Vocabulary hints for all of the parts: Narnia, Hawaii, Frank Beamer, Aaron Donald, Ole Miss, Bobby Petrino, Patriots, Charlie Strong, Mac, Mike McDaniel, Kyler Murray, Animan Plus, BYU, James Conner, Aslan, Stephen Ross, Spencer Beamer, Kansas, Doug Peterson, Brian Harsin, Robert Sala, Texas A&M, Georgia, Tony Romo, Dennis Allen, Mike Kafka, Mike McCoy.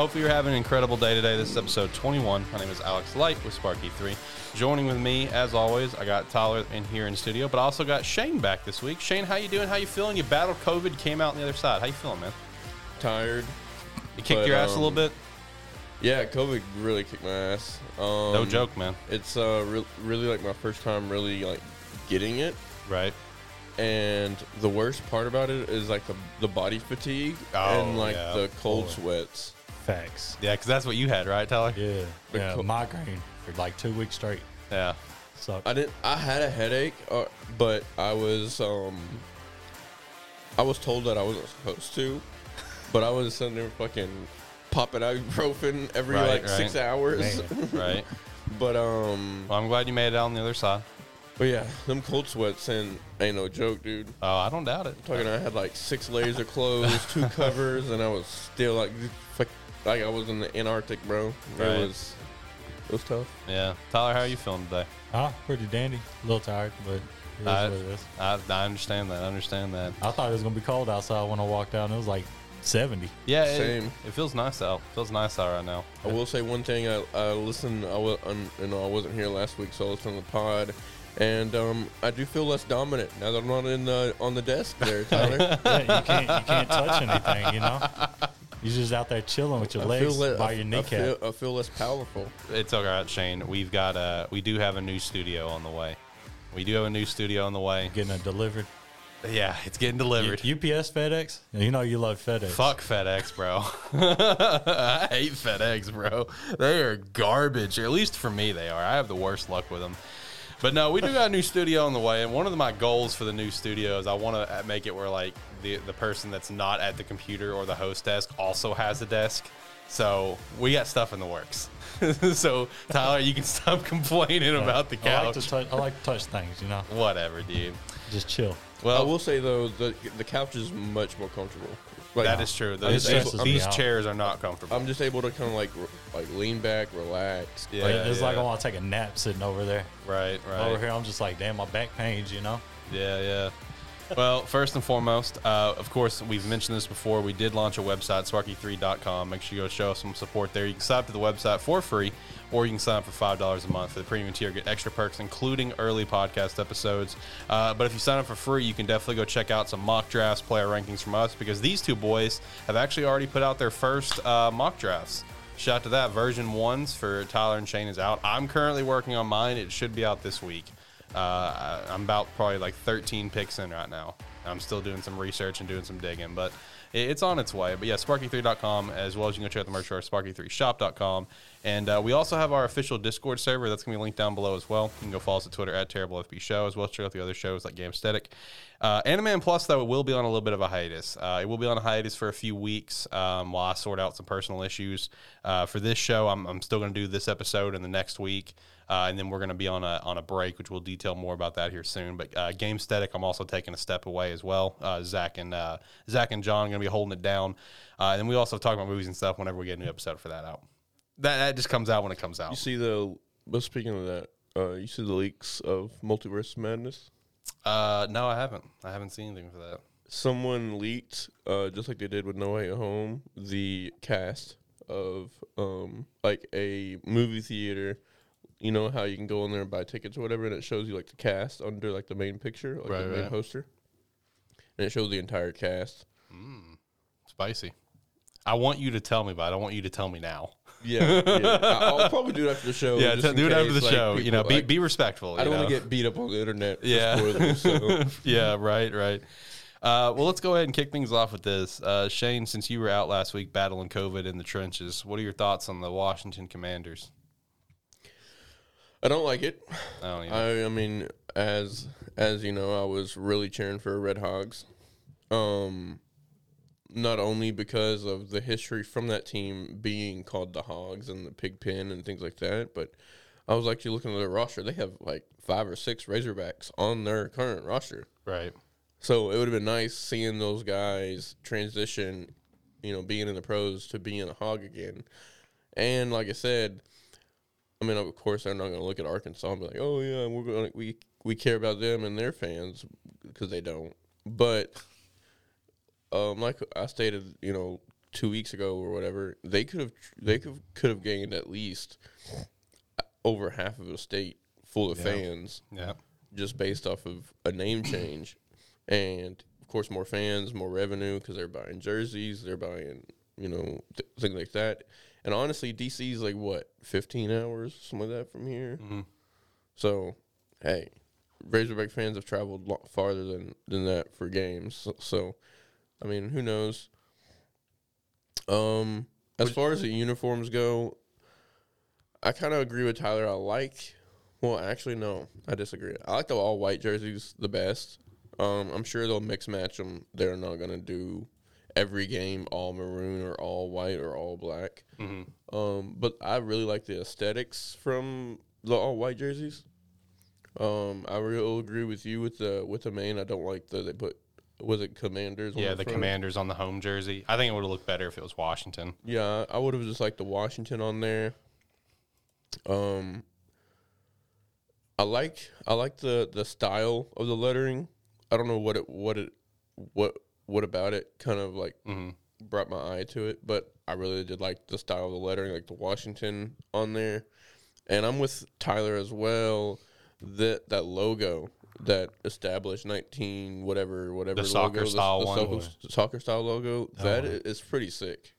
Hopefully you're having an incredible day today. This is episode 21. My name is Alex Light with SparkE3. Joining with me, as always, I got Tyler in here in studio, but I also got Shane back this week. Shane, how you doing? How you feeling? You battled COVID, came out on the other side. How you feeling, man? Tired. You kicked your ass a little bit? Yeah, COVID really kicked my ass. No joke, man. It's really like my first time really like getting it. Right. And the worst part about it is like the body fatigue and like the cold sweats. Facts. Yeah, because that's what you had, right, Tyler? Yeah. Migraine for like 2 weeks straight. Yeah. Sucked. I had a headache, but I was told that I wasn't supposed to, but I was sitting there fucking popping ibuprofen every 6 hours. Right. But well, I'm glad you made it out on the other side. But yeah, them cold sweats ain't no joke, dude. Oh, I don't doubt it. I'm talking, I had like 6 layers of clothes, 2 covers, and I was still like I was in the Antarctic, bro. Right. It was tough. Yeah, Tyler, how are you feeling today? Pretty dandy. A little tired, but it is what it is. I understand that. I thought it was gonna be cold outside when I walked out, and it was like 70. Yeah, same. It feels nice out. Feels nice out right now. I will say one thing. I listened. I wasn't here last week, so I listened to the pod. And I do feel less dominant now that I'm not on the desk there, Tyler. Yeah, you can't touch anything, you know. You're just out there chilling with your legs by your kneecap. I feel less powerful. It's all right, Shane. We've got we do have a new studio on the way. Getting it delivered. Yeah, it's getting delivered. UPS, FedEx? You know you love FedEx. Fuck FedEx, bro. I hate FedEx, bro. They are garbage. Or at least for me, they are. I have the worst luck with them. But no, we do got a new studio on the way, and one of my goals for the new studio is I want to make it where like the person that's not at the computer or the host desk also has a desk. So we got stuff in the works. So Tyler, you can stop complaining about the couch. I like to touch things, you know. Whatever, dude. Just chill. Well, I will say though, the couch is much more comfortable. Like, that is true. These chairs are not comfortable. I'm just able to kind of like lean back, relax. Yeah, it's like I want to take a nap sitting over there. Right. Over here, I'm just like, damn, my back pains, you know? Yeah. Well, first and foremost, of course, we've mentioned this before. We did launch a website, SparkE3.com. Make sure you go show us some support there. You can sign up to the website for free, or you can sign up for $5 a month for the premium tier. Get extra perks, including early podcast episodes. But if you sign up for free, you can definitely go check out some mock drafts, player rankings from us, because these two boys have actually already put out their first mock drafts. Shout out to that. Version 1s for Tyler and Shane is out. I'm currently working on mine. It should be out this week. I'm about probably like 13 picks in right now. I'm still doing some research and doing some digging, but it's on its way. But yeah, SparkE3.com, as well as you can go check out the merch store, SparkE3Shop.com. And we also have our official Discord server that's going to be linked down below as well. You can go follow us on Twitter at TerribleFBShow, as well as check out the other shows like Gamestatic. Animan Plus, though, it will be on a little bit of a hiatus. It will be on a hiatus for a few weeks while I sort out some personal issues. For this show, I'm still going to do this episode in the next week. And then we're going to be on a break, which we'll detail more about that here soon. But Gamestatic, I'm also taking a step away as well. Zach and John are going to be holding it down. And we also talk about movies and stuff whenever we get a new episode for that out. That just comes out when it comes out. Speaking of that, you see the leaks of Multiverse Madness? No, I haven't. I haven't seen anything for that. Someone leaked, just like they did with No Way Home, the cast of like a movie theater. You know how you can go in there and buy tickets or whatever, and it shows you like the cast under like the main picture, like the main poster, and it shows the entire cast. Spicy. I want you to tell me, but I don't want you to tell me now. Yeah. I'll probably do it after the show. Yeah, do it after the show. People, you know, be respectful. I don't want to get beat up on the internet. Yeah. Spoilers, so. Yeah. Right. Well, let's go ahead and kick things off with this. Shane, since you were out last week battling COVID in the trenches, what are your thoughts on the Washington Commanders? I don't like it. I mean, as you know, I was really cheering for Red Hogs. Not only because of the history from that team being called the Hogs and the Pig Pen and things like that, but I was actually looking at their roster. They have like 5 or 6 Razorbacks on their current roster. Right. So it would have been nice seeing those guys transition, you know, being in the pros to being a Hog again. And like I said, I mean, of course, they're not going to look at Arkansas and be like, "Oh yeah, we care about them and their fans," because they don't. But like I stated, you know, 2 weeks ago or whatever, they could have gained at least over half of a state full of fans. Yeah. Just based off of a name change. And, of course, more fans, more revenue, because they're buying jerseys, they're buying, you know, things like that. And, honestly, D.C.'s like, what, 15 hours, something like that from here? Mm-hmm. So, hey, Razorback fans have traveled a lot farther than that for games. So, I mean, who knows? As far as the uniforms go, I kind of agree with Tyler. Well, actually, no, I disagree. I like the all-white jerseys the best. I'm sure they'll mix-match them. They're not going to do every game all maroon or all white or all black. Mm-hmm. But I really like the aesthetics from the all-white jerseys. I really agree with you with the Maine. I don't like that they put, was it Commanders? Yeah, the Commanders on the home jersey. I think it would have looked better if it was Washington. Yeah, I would have just liked the Washington on there. I like the style of the lettering. I don't know what about it kind of like brought my eye to it, but I really did like the style of the lettering, like the Washington on there. And I'm with Tyler as well. That logo, that established 19 whatever the soccer logo, style one, soccer style logo, that is pretty sick.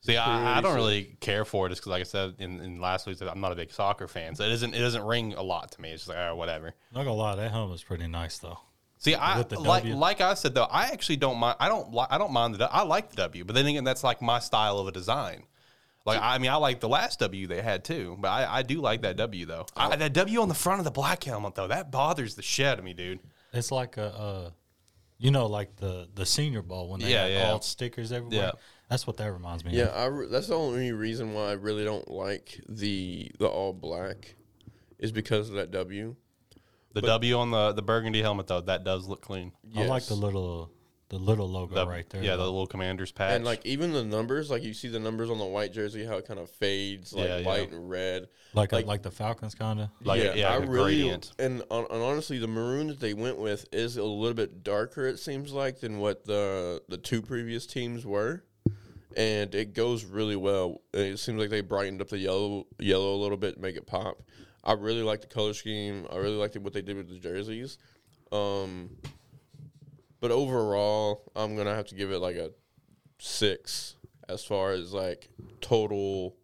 See, I don't really care for it, because, like I said in last week's, I'm not a big soccer fan, so it doesn't ring a lot to me. It's just like, all right, whatever. Not gonna lie, that helmet's pretty nice though. See, like I said though, I actually don't mind. I don't mind the. I like the W, but then again, that's like my style of a design. Like, I mean, I like the last W they had too, but I do like that W though. That W on the front of the black helmet though, that bothers the shit out of me, dude. It's like a, you know, like the Senior Bowl when they had all stickers everywhere. Yeah. That's what that reminds me of. Yeah, that's the only reason why I really don't like the all black, is because of that W. But W on the burgundy helmet though, that does look clean. Yes. I like the little logo right there. Yeah, the little Commander's patch. And like even the numbers, like you see the numbers on the white jersey, how it kind of fades like light and red. Like the Falcons kind of. Gradient. And honestly, the maroon that they went with is a little bit darker, it seems like, than what the two previous teams were. And it goes really well. It seems like they brightened up the yellow a little bit, make it pop. I really like the color scheme. I really liked what they did with the jerseys. But overall, I'm going to have to give it like a 6 as far as like total.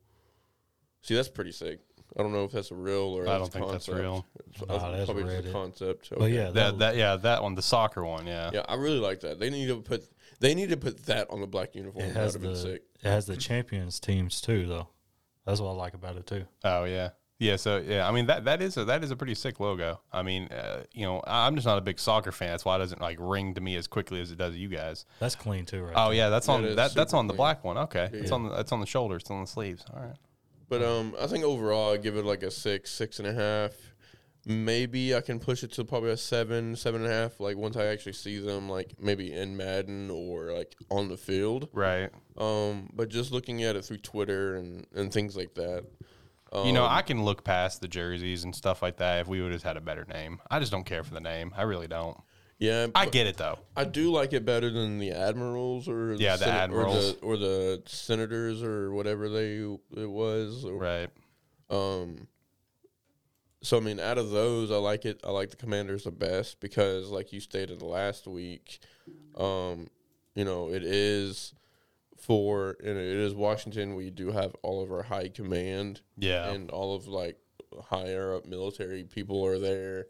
See, that's pretty sick. I don't know if that's real or I don't think concept. That's real. That's probably just a concept. Okay. But yeah, that one, the soccer one, yeah. Yeah, I really like that. They need to put that on the black uniform. It has, that would have been sick. It has the champions teams too, though. That's what I like about it too. Oh yeah, yeah. So yeah, I mean that is a pretty sick logo. I mean, you know, I'm just not a big soccer fan. That's why it doesn't like ring to me as quickly as it does you guys. That's clean too, right? Oh yeah, that's on that's on the black one. Okay, yeah. it's on the shoulders, it's on the sleeves. All right. But I think overall I give it like a 6.5. Maybe I can push it to probably a 7.5. Like once I actually see them, like maybe in Madden or like on the field, right? But just looking at it through Twitter and things like that, you know, I can look past the jerseys and stuff like that. If we would have had a better name, I just don't care for the name. I really don't. Yeah, I get it though. I do like it better than the Admirals or the Admirals or the Senators or whatever it was. Or, right. So I mean, out of those, I like it. I like the Commanders the best because, like you stated last week, you know, it is Washington. We do have all of our high command, and all of like higher up military people are there.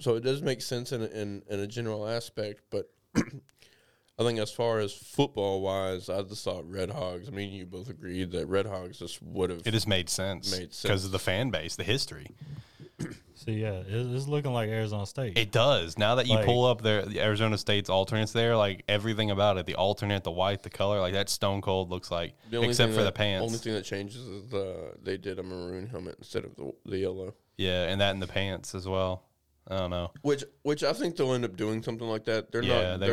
So it does make sense in a general aspect, but I think as far as football-wise, I just thought Red Hogs. I mean, you both agreed that Red Hogs just would have. It just made sense because of the fan base, the history. So, yeah, it's looking like Arizona State. It does. Now that you pull up the Arizona State's alternates there, like everything about it, the alternate, the white, the color, like that stone cold looks like, except for the pants. The only thing that changes is they did a maroon helmet instead of the yellow. Yeah, and that in the pants as well. I don't know. Which I think they'll end up doing something like that. They're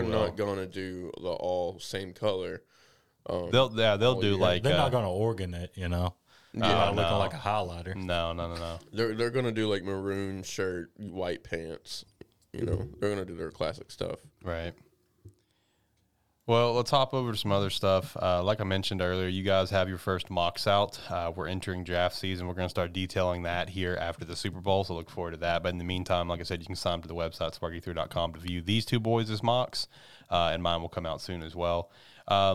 not gonna do the all same color. They'll do year. Like they're not gonna Oregon it, you know. Yeah, looking like a highlighter. No. They're gonna do like maroon shirt, white pants. You know, they're gonna do their classic stuff. Right. Well, let's hop over to some other stuff. Like I mentioned earlier, you guys have your first mocks out. We're entering draft season. We're going to start detailing that here after the Super Bowl, so look forward to that. But in the meantime, like I said, you can sign up to the website, SparkE3.com, to view these two boys as mocks, and mine will come out soon as well.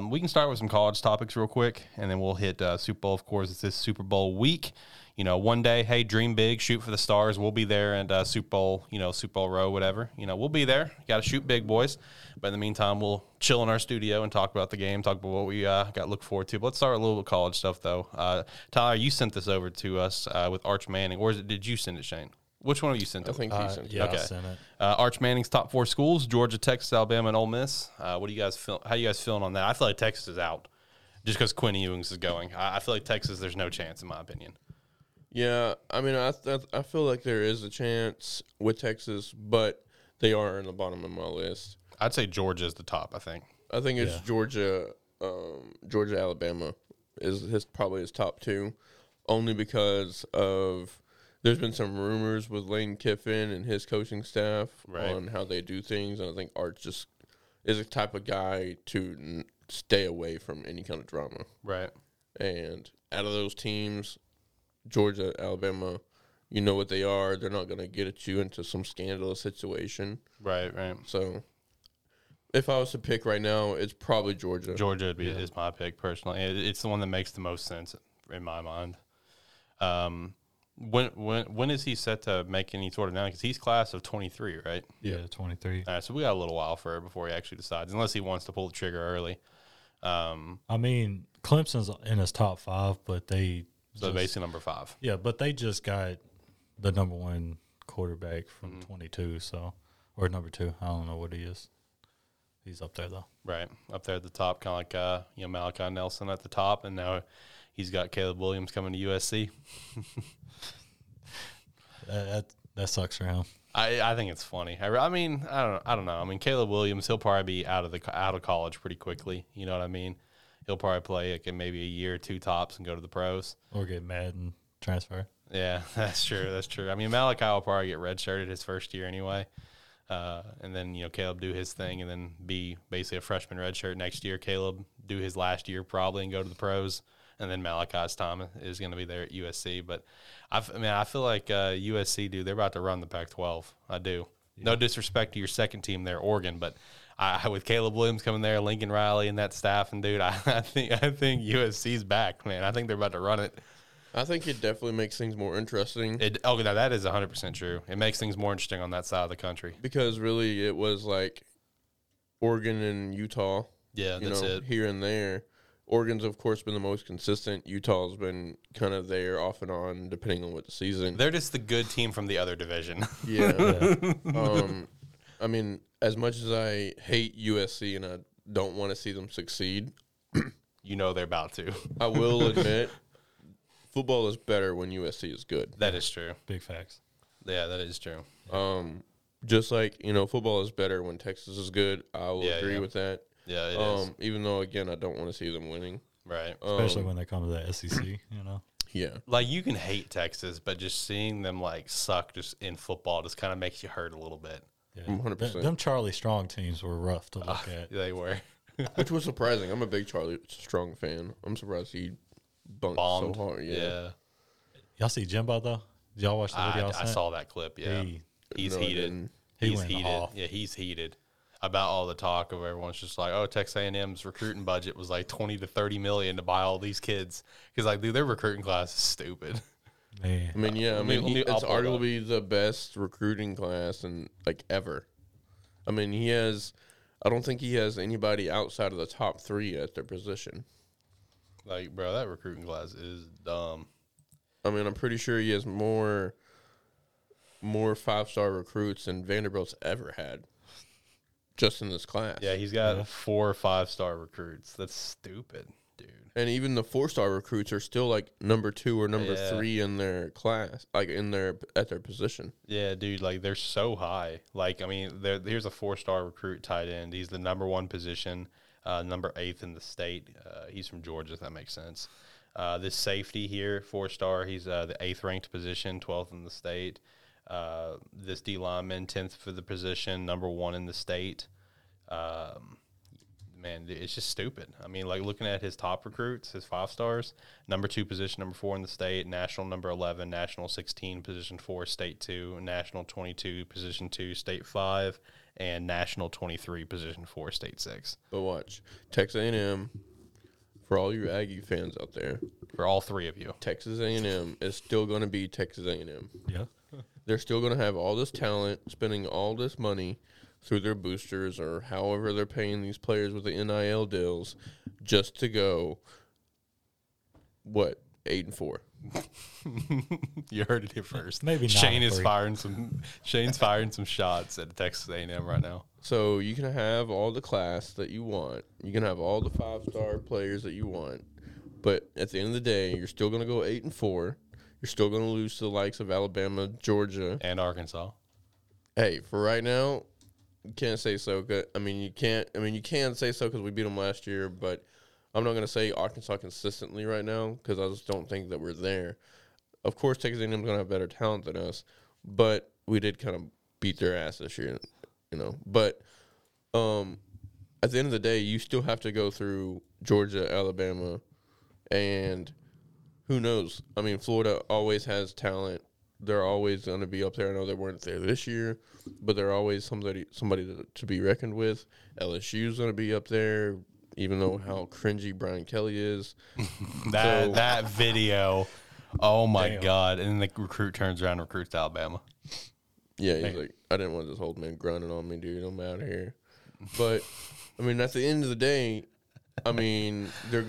We can start with some college topics real quick, and then we'll hit Super Bowl. Of course, it's this Super Bowl week. You know, one day, hey, dream big, shoot for the stars. We'll be there, and Super Bowl row, whatever. You know, we'll be there. Got to shoot big, boys. But in the meantime, we'll chill in our studio and talk about the game, talk about what we got to look forward to. But let's start with a little bit of college stuff, though. Tyler, you sent this over to us with Arch Manning, or did you send it, Shane? Which one of you sent it? I think you sent it. Yeah, okay. I sent it. Arch Manning's top four schools: Georgia, Texas, Alabama, and Ole Miss. What do you guys feel? How are you guys feeling on that? I feel like Texas is out, just because Quinn Ewings is going. I feel like Texas, there's no chance, in my opinion. Yeah, I mean, I feel like there is a chance with Texas, but they are in the bottom of my list. I'd say Georgia is the top. I think it's Georgia, Alabama is probably his top two, only because of. There's been some rumors with Lane Kiffin and his coaching staff on how they do things, and I think Arch just is the type of guy to stay away from any kind of drama. Right. And out of those teams, Georgia, Alabama, you know what they are. They're not going to get you into some scandalous situation. Right, right. So if I was to pick right now, it's probably Georgia. Georgia would be is my pick personally. It's the one that makes the most sense in my mind. When is he set to make any sort of now? Because he's class of 23, right? Yeah, 23. All right, so we got a little while for it before he actually decides, unless he wants to pull the trigger early. I mean, Clemson's in his top five, but so basically number five. Yeah, but they just got the number one quarterback from 22, so or number two. I don't know what he is. He's up there though. Right, up there at the top, kind of like Malachi Nelson at the top, and now. He's got Caleb Williams coming to USC. that sucks for him. I think it's funny. I mean, I don't know. I mean, Caleb Williams, he'll probably be out of college pretty quickly. You know what I mean? He'll probably play like maybe a year or two tops and go to the pros. Or get mad and transfer. Yeah, that's true. That's true. I mean, Malachi will probably get redshirted his first year anyway. And then, Caleb do his thing and then be basically a freshman redshirt next year. Caleb do his last year probably and go to the pros. And then Malachi's time is going to be there at USC. But, I feel like USC, dude, they're about to run the Pac-12. I do. Yeah. No disrespect to your second team there, Oregon, but with Caleb Williams coming there, Lincoln Riley and that staff, and, dude, I think USC's back, man. I think they're about to run it. I think it definitely makes things more interesting. Now that is 100% true. It makes things more interesting on that side of the country. Because, really, it was like Oregon and Utah. Yeah, that's it. Here and there. Oregon's, of course, been the most consistent. Utah's been kind of there off and on, depending on what the season. They're just the good team from the other division. Yeah. I mean, as much as I hate USC and I don't want to see them succeed. They're about to. I will admit, football is better when USC is good. That is true. Big facts. Yeah, that is true. Just like, football is better when Texas is good. I will agree with that. Yeah, it is. Even though, again, I don't want to see them winning. Right. Especially when they come to the SEC, Yeah. Like, you can hate Texas, but just seeing them, suck just in football just kind of makes you hurt a little bit. Yeah. 100%. Them Charlie Strong teams were rough to look at. They were. Which was surprising. I'm a big Charlie Strong fan. I'm surprised he bombed so hard. Yeah. Y'all see Jimbo, though? Did y'all watch the video? I saw that clip, yeah. He's heated. He's heated. Off. Yeah, he's heated. About all the talk of everyone's just like, oh, Texas A&M's recruiting budget was like 20 to 30 million to buy all these kids. Because, dude, their recruiting class is stupid. Man. I mean, yeah, it's arguably the best recruiting class and ever. I mean, I don't think he has anybody outside of the top three at their position. Bro, that recruiting class is dumb. I mean, I'm pretty sure he has more five-star recruits than Vanderbilt's ever had. Just in this class. Yeah, he's got 4 or 5-star recruits. That's stupid, dude. And even the 4-star recruits are still number 2 or number 3 in their class, at their position. Yeah, dude, they're so high. Here's a 4-star recruit tight end. He's the number 1 position, number 8th in the state. He's from Georgia, if that makes sense. This safety here, 4-star, he's the 8th ranked position, 12th in the state. This D lineman, 10th for the position, number 1 in the state. and it's just stupid. I mean, like, looking at his top recruits, his five stars, number two position, number four in the state, national number 11, national 16, position 4, state 2, national 22, position 2, state 5, and national 23, position 4, state 6. But watch, Texas A&M, for all you Aggie fans out there, for all three of you, Texas A&M is still going to be Texas A&M. Yeah. They're still going to have all this talent, spending all this money through their boosters or however they're paying these players with the NIL deals, just to go, what, 8-4? You heard it here first. Maybe not. Shane's firing some shots at Texas A&M right now. So you can have all the class that you want. You can have all the five-star players that you want. But at the end of the day, you're still going to go 8-4. You're still going to lose to the likes of Alabama, Georgia. And Arkansas. Hey, for right now, you can't say so. You can say so because we beat them last year, but I'm not going to say Arkansas consistently right now because I just don't think that we're there. Of course, Texas A&M is going to have better talent than us, but we did kind of beat their ass this year, you know. But at the end of the day, you still have to go through Georgia, Alabama, and who knows? I mean, Florida always has talent. They're always going to be up there. I know they weren't there this year, but they're always somebody to be reckoned with. LSU's going to be up there, even though how cringy Brian Kelly is. That video, oh, my damn. God. And then the recruit turns around and recruits Alabama. Yeah, he's like, I didn't want this old man grunting on me, dude. I'm out of here. But, I mean, at the end of the day, I mean, they're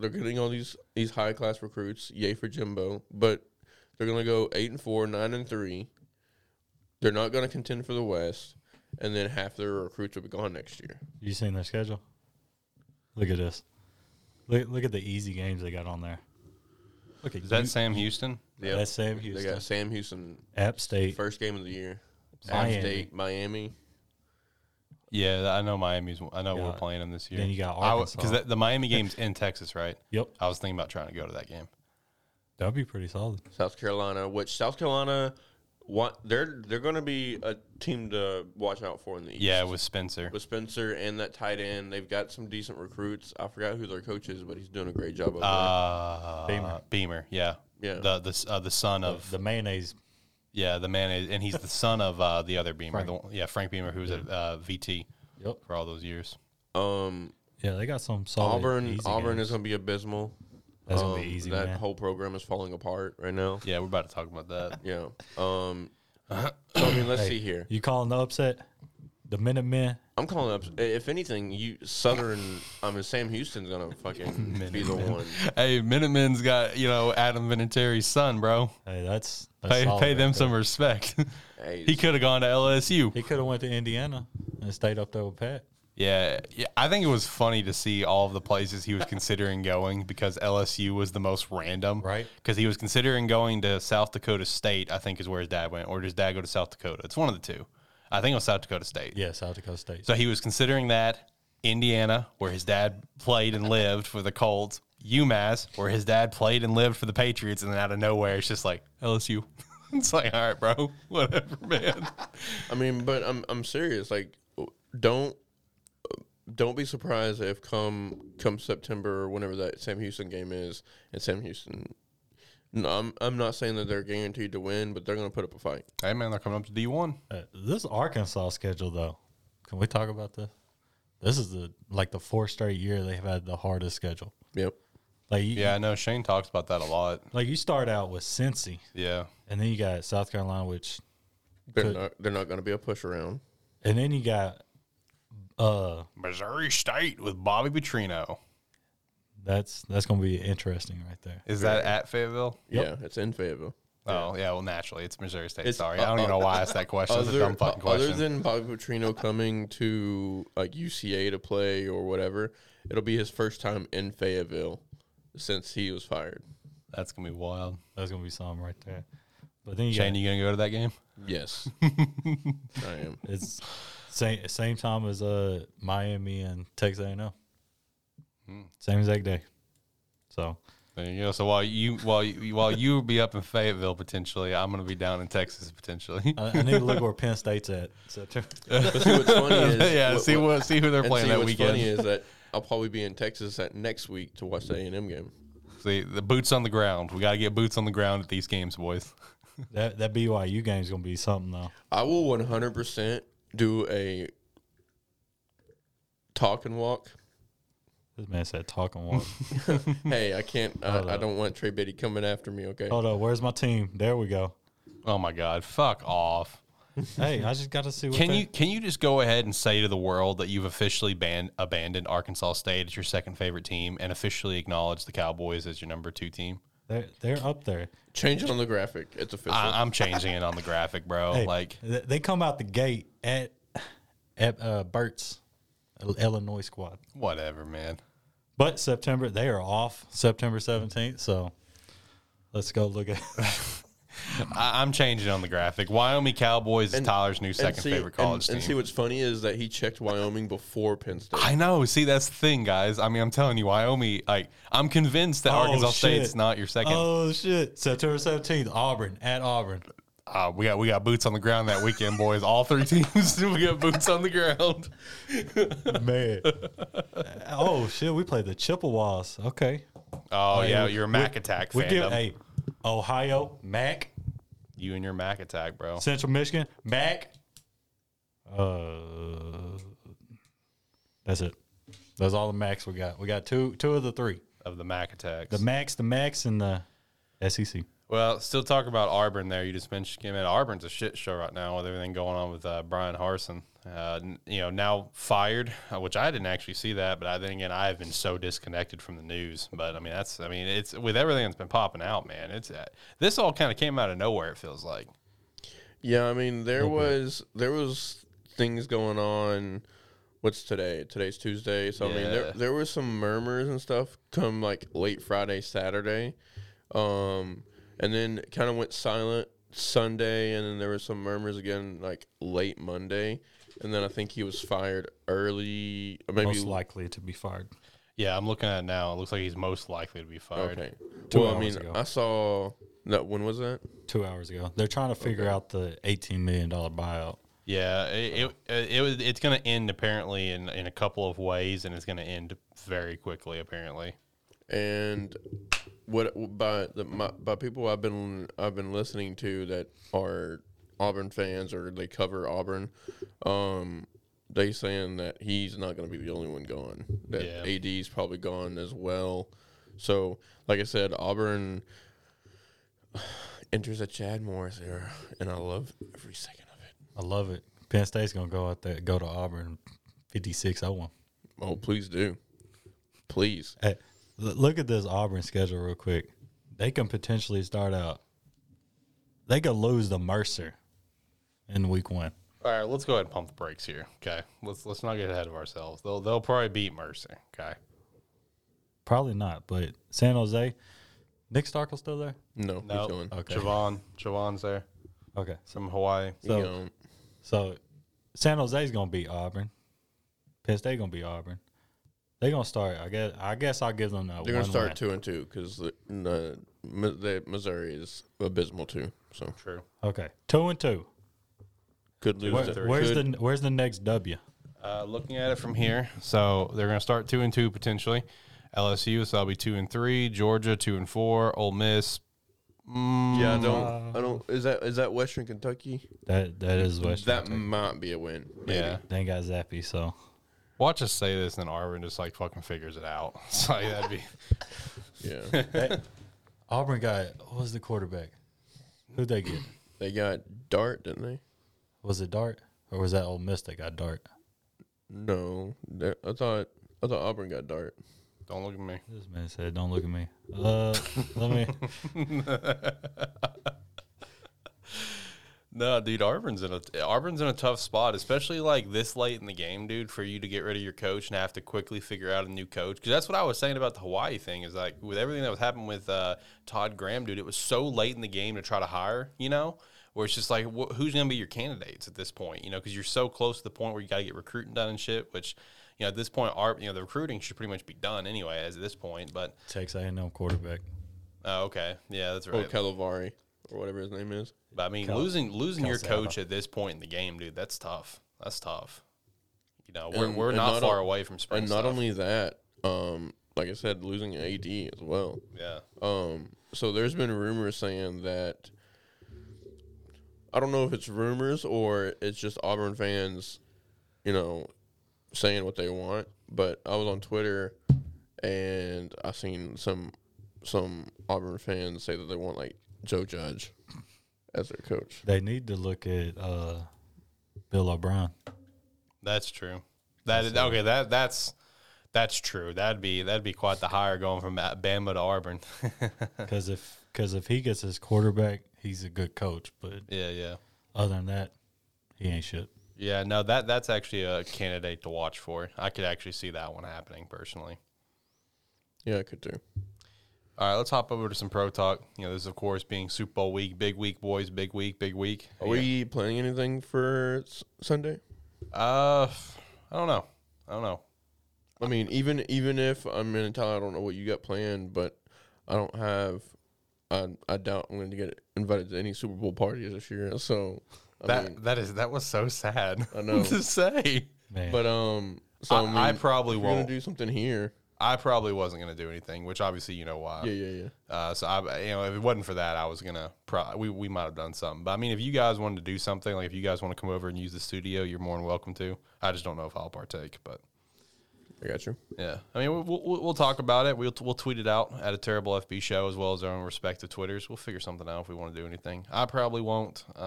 getting all these high class recruits. Yay for Jimbo, but they're gonna go 8-4, 9-3. They're not gonna contend for the West, and then half their recruits will be gone next year. You seen their schedule? Look at this. Look at the easy games they got on there. Look at that. Sam Houston. Yeah, that's Sam Houston. They got Sam Houston. App State. First game of the year. Miami. App State, Miami. Yeah, I know Miami's. I know we're playing them this year. Then you got Arkansas. Because the Miami game's in Texas, right? Yep. I was thinking about trying to go to that game. That would be pretty solid. South Carolina, which South Carolina, they're going to be a team to watch out for in the East. Yeah, with Spencer. With Spencer and that tight end. They've got some decent recruits. I forgot who their coach is, but he's doing a great job over there. Beamer, yeah. Yeah. The son of. The mayonnaise. Yeah, the man is, and he's the son of the other Beamer. Frank Beamer, who was at VT for all those years. They got some solid. Auburn games. Is going to be abysmal. That's going to be easy. That whole program is falling apart right now. Yeah, we're about to talk about that. Yeah. Let's see here. You calling the upset? The Minutemen? I'm calling up. If anything, Sam Houston's going to fucking be the one. Hey, Minutemen's got, Adam Vinatieri's son, bro. Hey, that's pay them some respect. Hey, he could have gone to LSU. He could have went to Indiana and stayed up there with Pat. Yeah, I think it was funny to see all of the places he was considering going because LSU was the most random. Right. Because he was considering going to South Dakota State, I think is where his dad went, or did his dad go to South Dakota? It's one of the two. I think it was South Dakota State. Yeah, South Dakota State. So he was considering that, Indiana, where his dad played and lived for the Colts, UMass, where his dad played and lived for the Patriots, and then out of nowhere, it's just like, LSU. It's like, all right, bro, whatever, man. I mean, but I'm serious. Like, don't be surprised if come September or whenever that Sam Houston game is, and Sam Houston. No, I'm not saying that they're guaranteed to win, but they're going to put up a fight. Hey, man, they're coming up to D1. This Arkansas schedule, though, can we talk about this? This is the fourth straight year they've had the hardest schedule. Yep. I know Shane talks about that a lot. Like, you start out with Cincy. Yeah. And then you got South Carolina, which they're not going to be a push around. And then you got Missouri State with Bobby Petrino. That's going to be interesting right there. Is that at Fayetteville? Yep. Yeah, it's in Fayetteville. Oh, yeah, well, naturally. It's Missouri State. Sorry. I don't even know why I asked that question. It's a dumb fucking question. Other than Bobby Petrino coming to, UCA to play or whatever, it'll be his first time in Fayetteville since he was fired. That's going to be wild. That's going to be something right there. But then Shane, you going to go to that game? Yes. I am. It's same time as Miami and Texas A&M. Same exact day. So there you go. So while you be up in Fayetteville potentially, I'm gonna be down in Texas potentially. I need to look where Penn State's at. So. But see what's funny is who they're playing that weekend. What's funny is that I'll probably be in Texas that next week to watch the A&M game. See, the boots on the ground. We got to get boots on the ground at these games, boys. That BYU game is going to be something, though. I will 100% do a talk and walk. This man said talk and walk. Hey, I can't. I don't want Trey Biddy coming after me, okay? Hold on. Where's my team? There we go. Oh, my God. Fuck off. Hey, I just got to see what Can you just go ahead and say to the world that you've officially abandoned Arkansas State as your second favorite team and officially acknowledge the Cowboys as your number 2 team? They're up there. Change it on the graphic. It's official. I'm changing it on the graphic, bro. Hey, like they come out the gate at Burt's, Illinois squad. Whatever, man. But September, they are off September 17th, so let's go look at it. I'm changing on the graphic. Wyoming Cowboys is Tyler's new second favorite college team. And see what's funny is that he checked Wyoming before Penn State. I know. See, that's the thing, guys. I mean, I'm telling you, Wyoming, like, I'm convinced that Arkansas State's not your second. Oh, shit. September 17th, Auburn, at Auburn. We got boots on the ground that weekend, boys. All three teams, we got boots on the ground. Man. Oh, shit. We played the Chippewas. Okay. Oh, yeah. You're a Mac attack fan. Hey. Ohio, Mac. You and your Mac attack, bro. Central Michigan, Mac. That's it. That's all the Macs we got. We got two of the three. Of the Mac attacks. The Macs, and the SEC. Well, still talking about Auburn there. You just mentioned him. Auburn's a shit show right now with everything going on with Brian Harsin. Now fired, which I didn't actually see that, but then again, I have been so disconnected from the news. But I mean, it's with everything that's been popping out, man. This all kind of came out of nowhere. It feels like. Yeah, I mean, there was things going on. What's today? Today's Tuesday, so yeah. I mean, there were some murmurs and stuff come like late Friday, Saturday, and then it kind of went silent Sunday, and then there were some murmurs again like late Monday. And then I think he was fired early. Or maybe most likely to be fired. Yeah, I'm looking at it now. It looks like he's most likely to be fired. Okay. Two hours ago. I saw that. When was that? 2 hours ago. They're trying to figure out the $18 million buyout. Yeah, it's going to end apparently in a couple of ways, and it's going to end very quickly apparently. And what by people I've been listening to that are Auburn fans, or they cover Auburn, they saying that he's not going to be the only one gone. That AD's probably gone as well. So, like I said, Auburn enters a Chad Morris era, and I love every second of it. I love it. Penn State's going to go out there, go to Auburn 56-0. Oh, please do. Please. Hey, look at this Auburn schedule real quick. They can potentially start out. They could lose to Mercer in week 1. All right, let's go ahead and pump the brakes here. Okay, let's not get ahead of ourselves. They'll probably beat Mercer. Okay, probably not. But San Jose, Nick Starkle's still there? No. He's going. Okay, Javon's there. Okay, from Hawaii. So San Jose's gonna beat Auburn. Penn State gonna beat Auburn. They're gonna start. I guess I'll give them that. They're gonna start 2-2 because the Missouri is abysmal too. So true. Okay, 2-2. Could lose. Where's the next W? Looking at it from here, so they're gonna start 2-2 potentially. LSU, so that'll be 2-3. Georgia 2-4. Ole Miss. Yeah, I don't. Is that Western Kentucky? That is Western. That Kentucky. Might be a win. Maybe. Yeah, they got Zappy so. Watch us say this, and then Auburn just, like, fucking figures it out. So, like, that'd be – yeah. Auburn got – what was the quarterback? Who'd they get? They got Dart, didn't they? Was it Dart? Or was that Ole Miss that got Dart? No. I thought Auburn got Dart. Don't look at me. This man said, don't look at me. Let me – No, dude, Auburn's in a tough spot, especially like this late in the game, dude, for you to get rid of your coach and have to quickly figure out a new coach. Because that's what I was saying about the Hawaii thing is like with everything that was happening with Todd Graham, dude, it was so late in the game to try to hire, you know, where it's just like who's going to be your candidates at this point, you know, because you're so close to the point where you got to get recruiting done and shit, which, you know, at this point, the recruiting should pretty much be done anyway as at this point. But Texas A&M quarterback. Oh, okay. Yeah, that's right. Or Calipari. Or whatever his name is. But I mean, losing your coach at this point in the game, dude, that's tough. You know, we're not far away from spring. And not only that, like I said, losing AD as well. Yeah. So there's been rumors saying that, I don't know if it's rumors or it's just Auburn fans, you know, saying what they want. But I was on Twitter and I seen some Auburn fans say that they want, like, Joe Judge as their coach. They need to look at Bill O'Brien. That's true. That's true. That'd be quite the hire, going from Bama to Auburn. Because if he gets his quarterback, he's a good coach. But yeah. Other than that, he ain't shit. Yeah, no, that's actually a candidate to watch for. I could actually see that one happening personally. Yeah, I could too. All right, let's hop over to some pro talk. You know, this is, of course, being Super Bowl week, big week, boys, big week, big week. Are we playing anything for Sunday? I don't know. I mean, even if I'm in Italian, I don't know what you got planned, but I don't have. I doubt I'm going to get invited to any Super Bowl parties this year. So that was so sad. I know to say, man. But so I probably won't. We're going to do something here. I probably wasn't going to do anything, which obviously you know why. Yeah. So I, you know, if it wasn't for that, I was gonna we might have done something. But I mean, if you guys wanted to do something, like if you guys want to come over and use the studio, you're more than welcome to. I just don't know if I'll partake, but I got you. Yeah, I mean, we'll talk about it. We'll tweet it out at a terrible FB show as well as our own respective Twitters. We'll figure something out if we want to do anything. I probably won't. I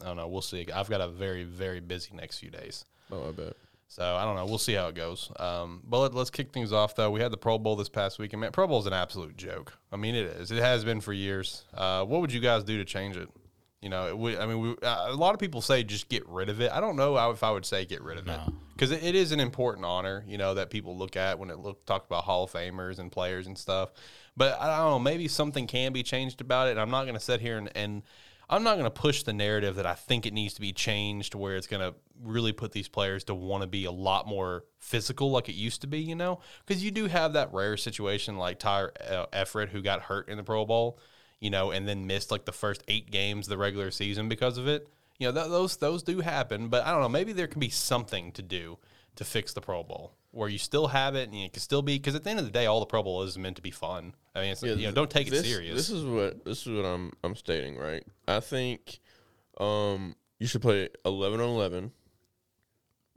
don't know. We'll see. I've got a very very busy next few days. Oh, I bet. So, I don't know. We'll see how it goes. But let's kick things off, though. We had the Pro Bowl this past week. And, man, Pro Bowl is an absolute joke. I mean, it is. It has been for years. What would you guys do to change it? You know, a lot of people say just get rid of it. I don't know if I would say get rid of it. Because it is an important honor, you know, that people look at when talk about Hall of Famers and players and stuff. But, I don't know, maybe something can be changed about it. And I'm not going to sit here and I'm not going to push the narrative that I think it needs to be changed to where it's going to really put these players to want to be a lot more physical like it used to be, you know? Because you do have that rare situation like Tyler Everett, who got hurt in the Pro Bowl, you know, and then missed like the first 8 games of the regular season because of it. You know, those do happen, but I don't know, maybe there can be something to do to fix the Pro Bowl where you still have it and it can still be, because at the end of the day, all the Pro Bowl is meant to be fun. I mean, it's, yeah, you know, don't take it serious. This is what I'm stating, right? I think you should play 11-on-11,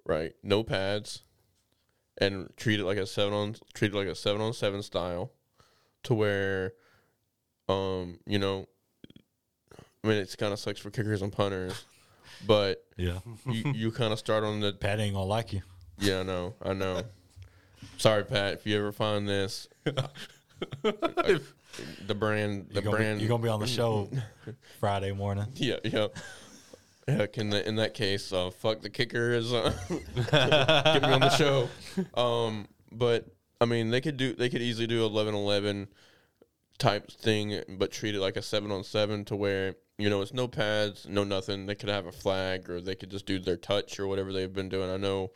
right? No pads, and treat it like a 7-on-7 style, to where, you know, I mean, it's kind of sucks for kickers and punters, but yeah, you kind of start on the Pat ain't gonna like you. Yeah, I know. Sorry, Pat, if you ever find this. The brand. You're gonna be on the show Friday morning. Yeah. In that case, fuck the kickers. Get me on the show. But I mean, they could easily do 11-11 type thing, but treat it like a 7-on-7 to where, you know, it's no pads, no nothing. They could have a flag, or they could just do their touch or whatever they've been doing. I know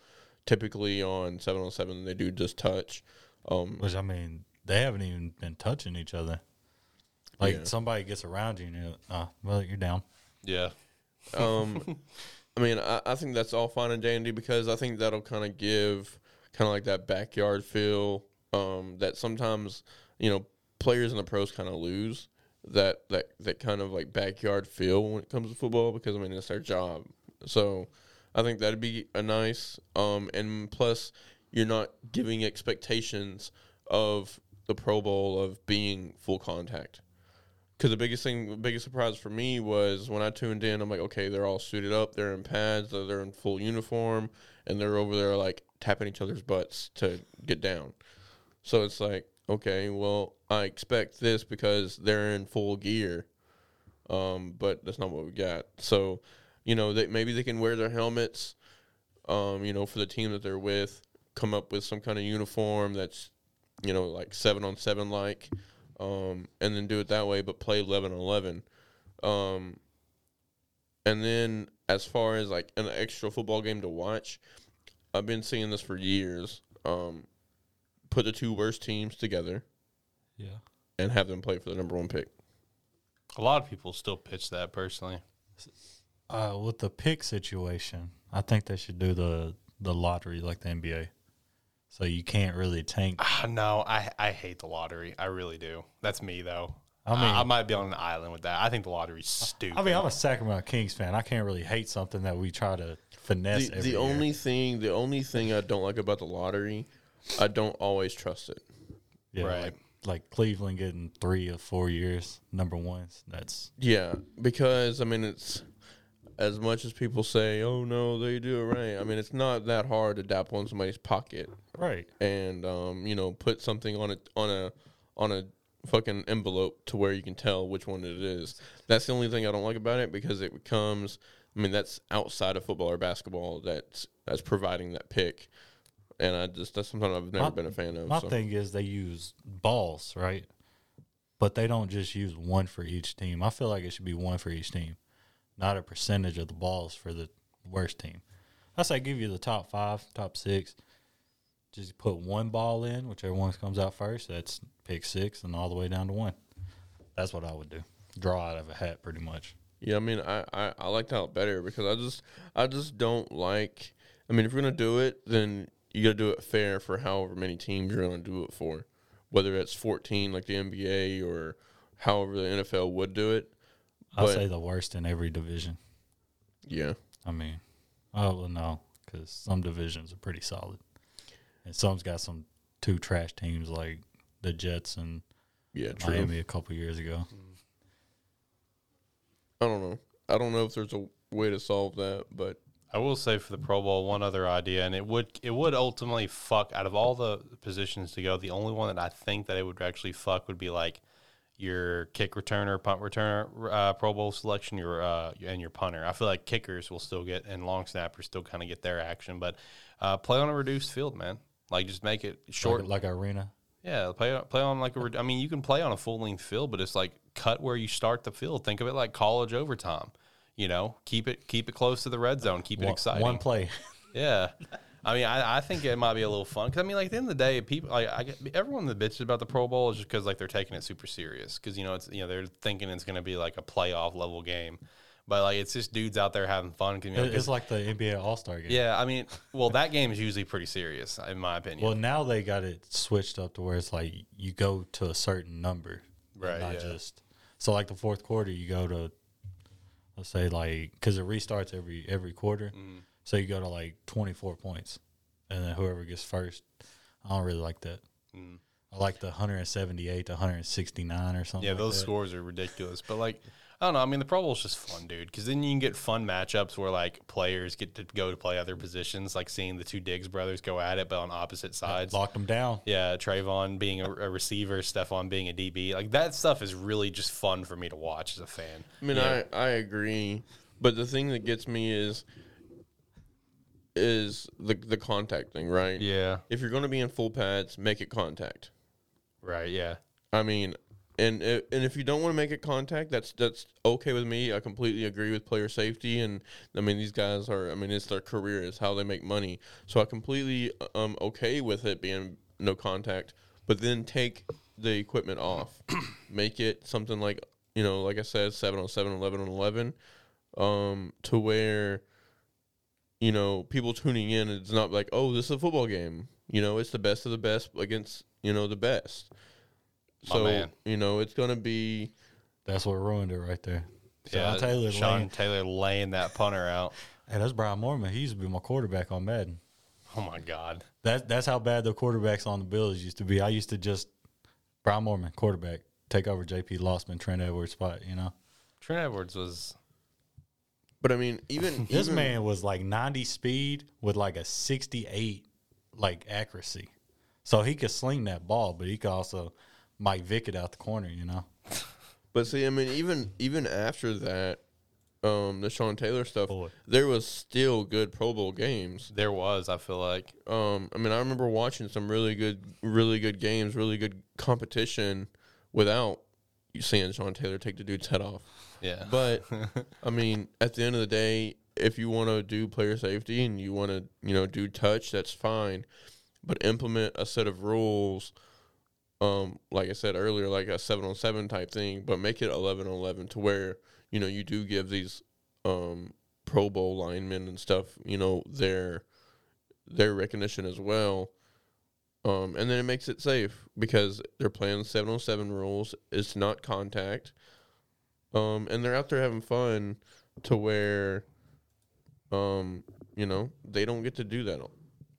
typically on 7-on-7 they do just touch. Which I mean, they haven't even been touching each other. Like, somebody gets around you and you're like, oh, well, you're down. Yeah. I mean, I think that's all fine and dandy, because I think that'll kind of give kind of like that backyard feel that sometimes, you know, players and the pros kind of lose that kind of like backyard feel when it comes to football, because, I mean, it's their job. So I think that'd be a nice and plus you're not giving expectations of – the Pro Bowl of being full contact. Because the biggest surprise for me was when I tuned in, I'm like, okay, they're all suited up, they're in pads, they're in full uniform, and they're over there like tapping each other's butts to get down. So it's like, okay, well, I expect this because they're in full gear, but that's not what we got. So, you know, maybe they can wear their helmets, you know, for the team that they're with, come up with some kind of uniform that's, you know, like 7-on-7, like, and then do it that way, but play 11-on-11. And then as far as, like, an extra football game to watch, I've been seeing this for years. Put the two worst teams together. Yeah. And have them play for the #1 pick. A lot of people still pitch that, personally. With the pick situation, I think they should do the the lottery like the NBA. So you can't really tank. No, I hate the lottery. I really do. That's me, though. I mean, I might be on an island with that. I think the lottery's stupid. I mean, I'm a Sacramento Kings fan. I can't really hate something that we try to finesse every year. The only thing I don't like about the lottery, I don't always trust it. Yeah, right. Like Cleveland getting 3 or 4 years number ones. That's yeah, because I mean it's as much as people say, oh no, they do it right. I mean it's not that hard to dap on somebody's pocket, right? And put something on a fucking envelope to where you can tell which one it is. That's the only thing I don't like about it because it becomes. I mean that's outside of football or basketball that's providing that pick. And that's something I've never been a fan of. My thing is they use balls, right? But they don't just use one for each team. I feel like it should be one for each team, not a percentage of the balls for the worst team. I say give you the top 5, top 6. Just put one ball in, whichever one comes out first. That's pick 6 and all the way down to 1. That's what I would do. Draw out of a hat pretty much. Yeah, I mean, I like that better because I just don't like – I mean, if you're going to do it, then – you got to do it fair for however many teams you're going to do it for, whether it's 14 like the NBA or however the NFL would do it. I'll say the worst in every division. Yeah. I mean, oh, no, because some divisions are pretty solid. And some's got some two trash teams like the Jets and Miami a couple years ago. I don't know. I don't know if there's a way to solve that, but – I will say for the Pro Bowl, one other idea, and it would ultimately fuck out of all the positions to go. The only one that I think that it would actually fuck would be like your kick returner, punt returner, Pro Bowl selection, and your punter. I feel like kickers will still get and long snappers still kind of get their action, but play on a reduced field, man. Like just make it short, like arena. Yeah, play on like a. I mean, you can play on a full length field, but it's like cut where you start the field. Think of it like college overtime. You know, keep it close to the red zone. Keep it exciting. One play. Yeah. I mean, I think it might be a little fun. Because, I mean, like, at the end of the day, people, like, everyone that bitches about the Pro Bowl is just because, like, they're taking it super serious. Because, they're thinking it's going to be, like, a playoff-level game. But, like, it's just dudes out there having fun. It's like the NBA All-Star game. Yeah, I mean, well, that game is usually pretty serious, in my opinion. Well, now they got it switched up to where it's, like, you go to a certain number. Right, not just. So, like, the fourth quarter, you go to. Let's say, like, because it restarts every quarter. Mm. So you go to, like, 24 points. And then whoever gets first, I don't really like that. Mm. I like the 178 to 169 or something. Yeah, those scores are ridiculous. But, like, I don't know. I mean, the Pro Bowl is just fun, dude. Because then you can get fun matchups where, like, players get to go to play other positions, like seeing the two Diggs brothers go at it but on opposite sides. Lock them down. Yeah, Trayvon being a receiver, Stephon being a DB. Like, that stuff is really just fun for me to watch as a fan. I mean, yeah. I agree. But the thing that gets me is the contact thing, right? Yeah. If you're going to be in full pads, make it contact. Right, yeah. I mean – And if you don't want to make it contact, that's okay with me. I completely agree with player safety, and I mean these guys are. I mean it's their career, it's how they make money. So I completely okay with it being no contact. But then take the equipment off, make it something like like I said, 7 on 7, 11 on 11, to where people tuning in, it's not like this is a football game. It's the best of the best against the best. So, it's going to be – That's what ruined it right there. Yeah, Sean Taylor laying that punter out. Hey, that's Brian Moorman. He used to be my quarterback on Madden. Oh, my God. That's how bad the quarterbacks on the Bills used to be. I used to just – Brian Moorman, quarterback, take over J.P. Lossman, Trent Edwards' spot, Trent Edwards was – But, I mean, even – This man was like 90 speed with like a 68, like, accuracy. So, he could sling that ball, but he could also – Mike Vick it out the corner, But see, I mean, even after that, the Sean Taylor stuff, there was still good Pro Bowl games. There was, I feel like. I mean, I remember watching some really good games, really good competition without you seeing Sean Taylor take the dude's head off. Yeah. But, I mean, at the end of the day, if you want to do player safety and you want to, do touch, that's fine. But implement a set of rules – like I said earlier, like a 7 on 7 type thing, but make it 11 on 11 to where you do give these Pro Bowl linemen and stuff their their recognition as well. And then it makes it safe because they're playing 7-on-7 rules. It's not contact. And they're out there having fun to where, you know, they don't get to do that.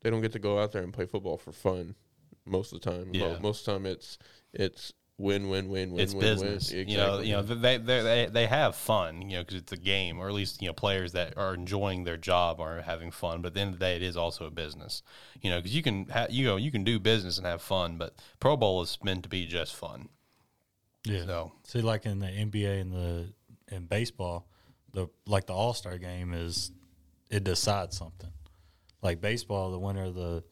They don't get to go out there and play football for fun most of the time. Yeah. Most of the time it's win, win, win. It's business. Exactly. You know, they have fun, you know, because it's a game, or at least, you know, players that are enjoying their job are having fun. But at the end of the day, it is also a business, you know, because you can do business and have fun, but Pro Bowl is meant to be just fun. Yeah. So. See, like in the NBA and in baseball, the All-Star game it decides something. Like baseball, the winner of the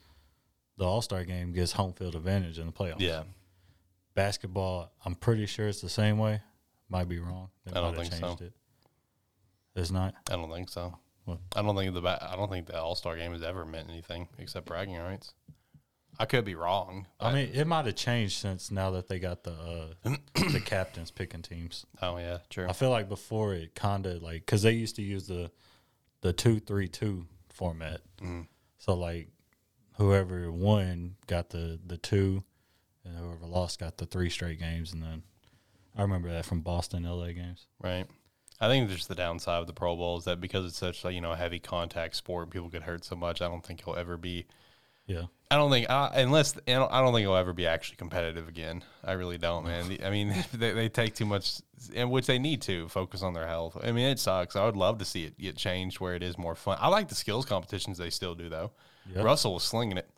All-Star game gets home field advantage in the playoffs. Yeah. Basketball, I'm pretty sure it's the same way. Might be wrong. I don't think so. It's not. I don't think so. What? I don't think the All-Star game has ever meant anything except bragging rights. I could be wrong. I mean, it might have changed since now that they got the the captains picking teams. Oh yeah, true. I feel like before it kinda like because they used to use the 2-3-2 format. Mm. So like whoever won got the 2. And whoever lost got the 3 straight games, and then I remember that from Boston, LA games. Right. I think just the downside of the Pro Bowl is that because it's such a, you know, heavy contact sport, people get hurt so much. I don't think he'll ever be. Yeah. I don't think he'll ever be actually competitive again. I really don't, man. I mean, they take too much, and which they need to focus on their health. I mean, it sucks. I would love to see it get changed where it is more fun. I like the skills competitions they still do though. Yep. Russell was slinging it.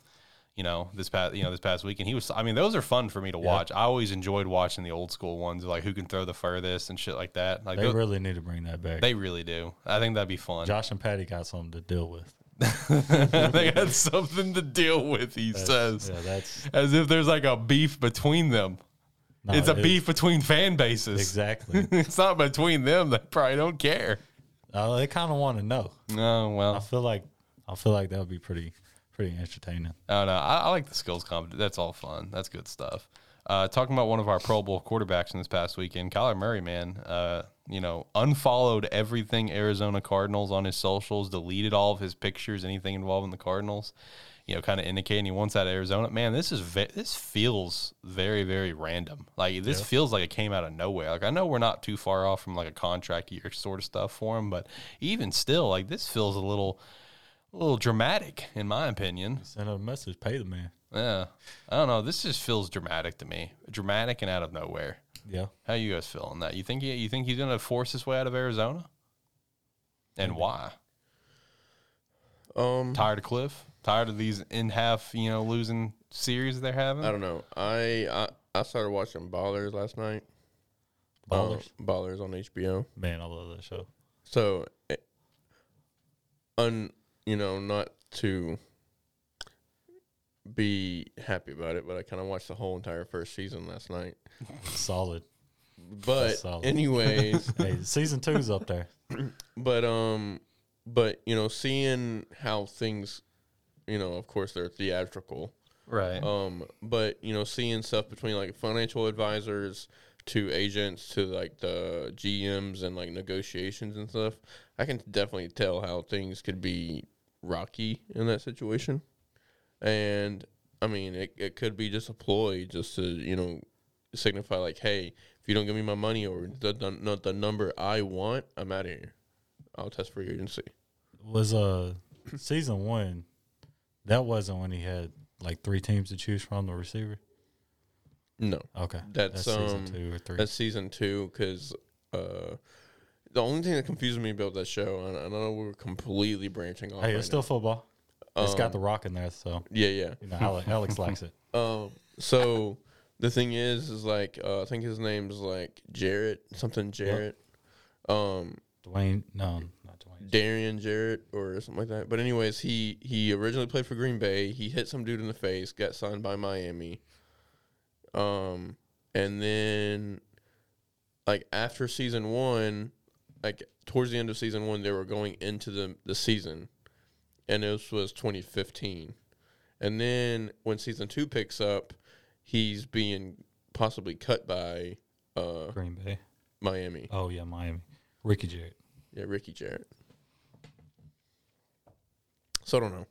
This past weekend, he was. I mean, those are fun for me to watch. Yeah. I always enjoyed watching the old school ones, like who can throw the furthest and shit like that. Like, they really need to bring that back. They really do. I think that'd be fun. Josh and Patty got something to deal with. They got something to deal with. He says, yeah, that's as if there's like a beef between them. No, it's a beef between fan bases. Exactly. It's not between them. They probably don't care. They kind of want to know. Oh well, I feel like that would be pretty entertaining. Oh, no, I like the skills competition. That's all fun. That's good stuff. Talking about one of our Pro Bowl quarterbacks in this past weekend, Kyler Murray, man, you know, unfollowed everything Arizona Cardinals on his socials, deleted all of his pictures, anything involving the Cardinals, you know, kind of indicating he wants out of Arizona. Man, this feels very, very random. Like, this feels like it came out of nowhere. Like, I know we're not too far off from, like, a contract year sort of stuff for him, but even still, like, this feels a little dramatic, in my opinion. Send a message, pay the man. Yeah. I don't know. This just feels dramatic to me. Dramatic and out of nowhere. Yeah. How you guys feeling that? You think he's going to force his way out of Arizona? And why? Tired of Cliff? Tired of these in-half, you know, losing series they're having? I don't know. I started watching Ballers last night. Ballers? Ballers on HBO. Man, I love that show. So, you know, not to be happy about it, but I kind of watched the whole entire first season last night. Solid. But solid. Anyways. Hey, season 2's up there. But, you know, seeing how things, you know, of course they're theatrical. Right. But, you know, seeing stuff between, like, financial advisors to agents to, like, the GMs and, like, negotiations and stuff, I can definitely tell how things could be rocky in that situation. And I mean, it could be just a ploy just to, you know, signify like, hey, if you don't give me my money or not the number I want, I'm out of here. I'll test free agency. Was season 1, that wasn't when he had like 3 teams to choose from the receiver? No. Okay. That's season 2 or 3. That's season 2 because the only thing that confuses me about that show, and I know we're completely branching off. Hey, it's still football. It's got The Rock in there, so yeah. You know, Alex likes it. So the thing is like I think his name's like Jarrett. Yep. Dwayne, no, not Dwayne. Darian Jarrett or something like that. But anyways, he originally played for Green Bay. He hit some dude in the face, got signed by Miami, and then like after season 1. Like, towards the end of season 1, they were going into the season, and this was 2015. And then when season 2 picks up, he's being possibly cut by Green Bay. Miami. Oh, yeah, Miami. Ricky Jarrett. Yeah, Ricky Jarrett. So, I don't know.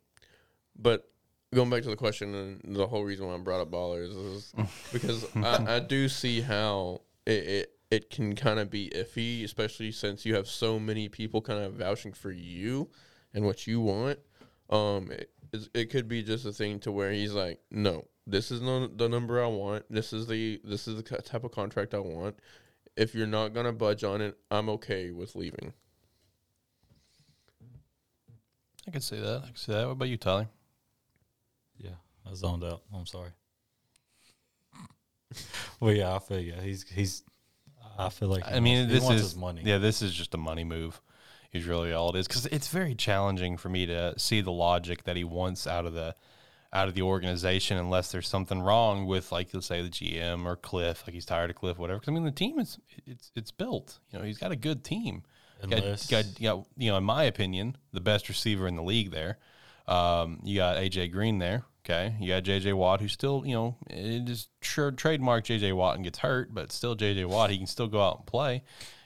But going back to the question, and the whole reason why I brought up ballers is because I do see how it can kind of be iffy, especially since you have so many people kind of vouching for you and what you want. It could be just a thing to where he's like, no, this is not the number I want. This is the type of contract I want. If you're not going to budge on it, I'm okay with leaving. I can see that. What about you, Tyler? Yeah, I zoned out. I'm sorry. Well, yeah, I feel you. He's. I feel like he wants his money. Yeah, this is just a money move is really all it is, because it's very challenging for me to see the logic that he wants out of the organization unless there's something wrong with, like, let's say the GM or Cliff, like he's tired of Cliff, whatever. Because I mean, the team is built. You know, he's got a good team. Got, you know, in my opinion, the best receiver in the league there. You got AJ Green there. Okay, you got J.J. Watt, who's still, you know, it is sure trademark J.J. Watt and gets hurt, but still J.J. Watt, he can still go out and play.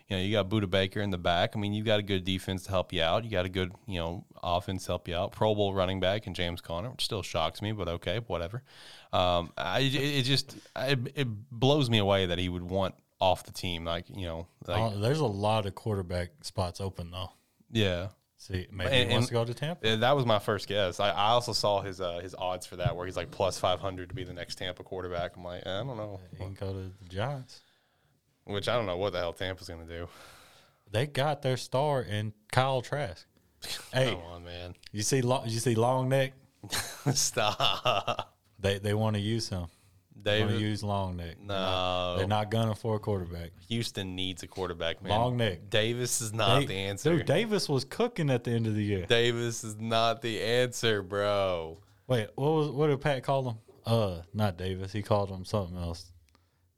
You know, you got Budda Baker in the back. I mean, you've got a good defense to help you out. You got a good, you know, offense to help you out. Pro Bowl running back and James Conner, which still shocks me, but okay, whatever. It blows me away that he would want off the team. Like, you know, there's a lot of quarterback spots open though. Yeah. See, maybe he wants to go to Tampa. That was my first guess. I also saw his odds for that, where he's like plus 500 to be the next Tampa quarterback. I'm like, I don't know. He can go to the Giants. Which I don't know what the hell Tampa's going to do. They got their star in Kyle Trask. Hey, come on, man. You see long neck? Stop. They want to use him. They want to use long neck. No. They're not gunning for a quarterback. Houston needs a quarterback, man. Long neck. Davis is not the answer. Dude, Davis was cooking at the end of the year. Davis is not the answer, bro. Wait, what did Pat call him? Not Davis. He called him something else.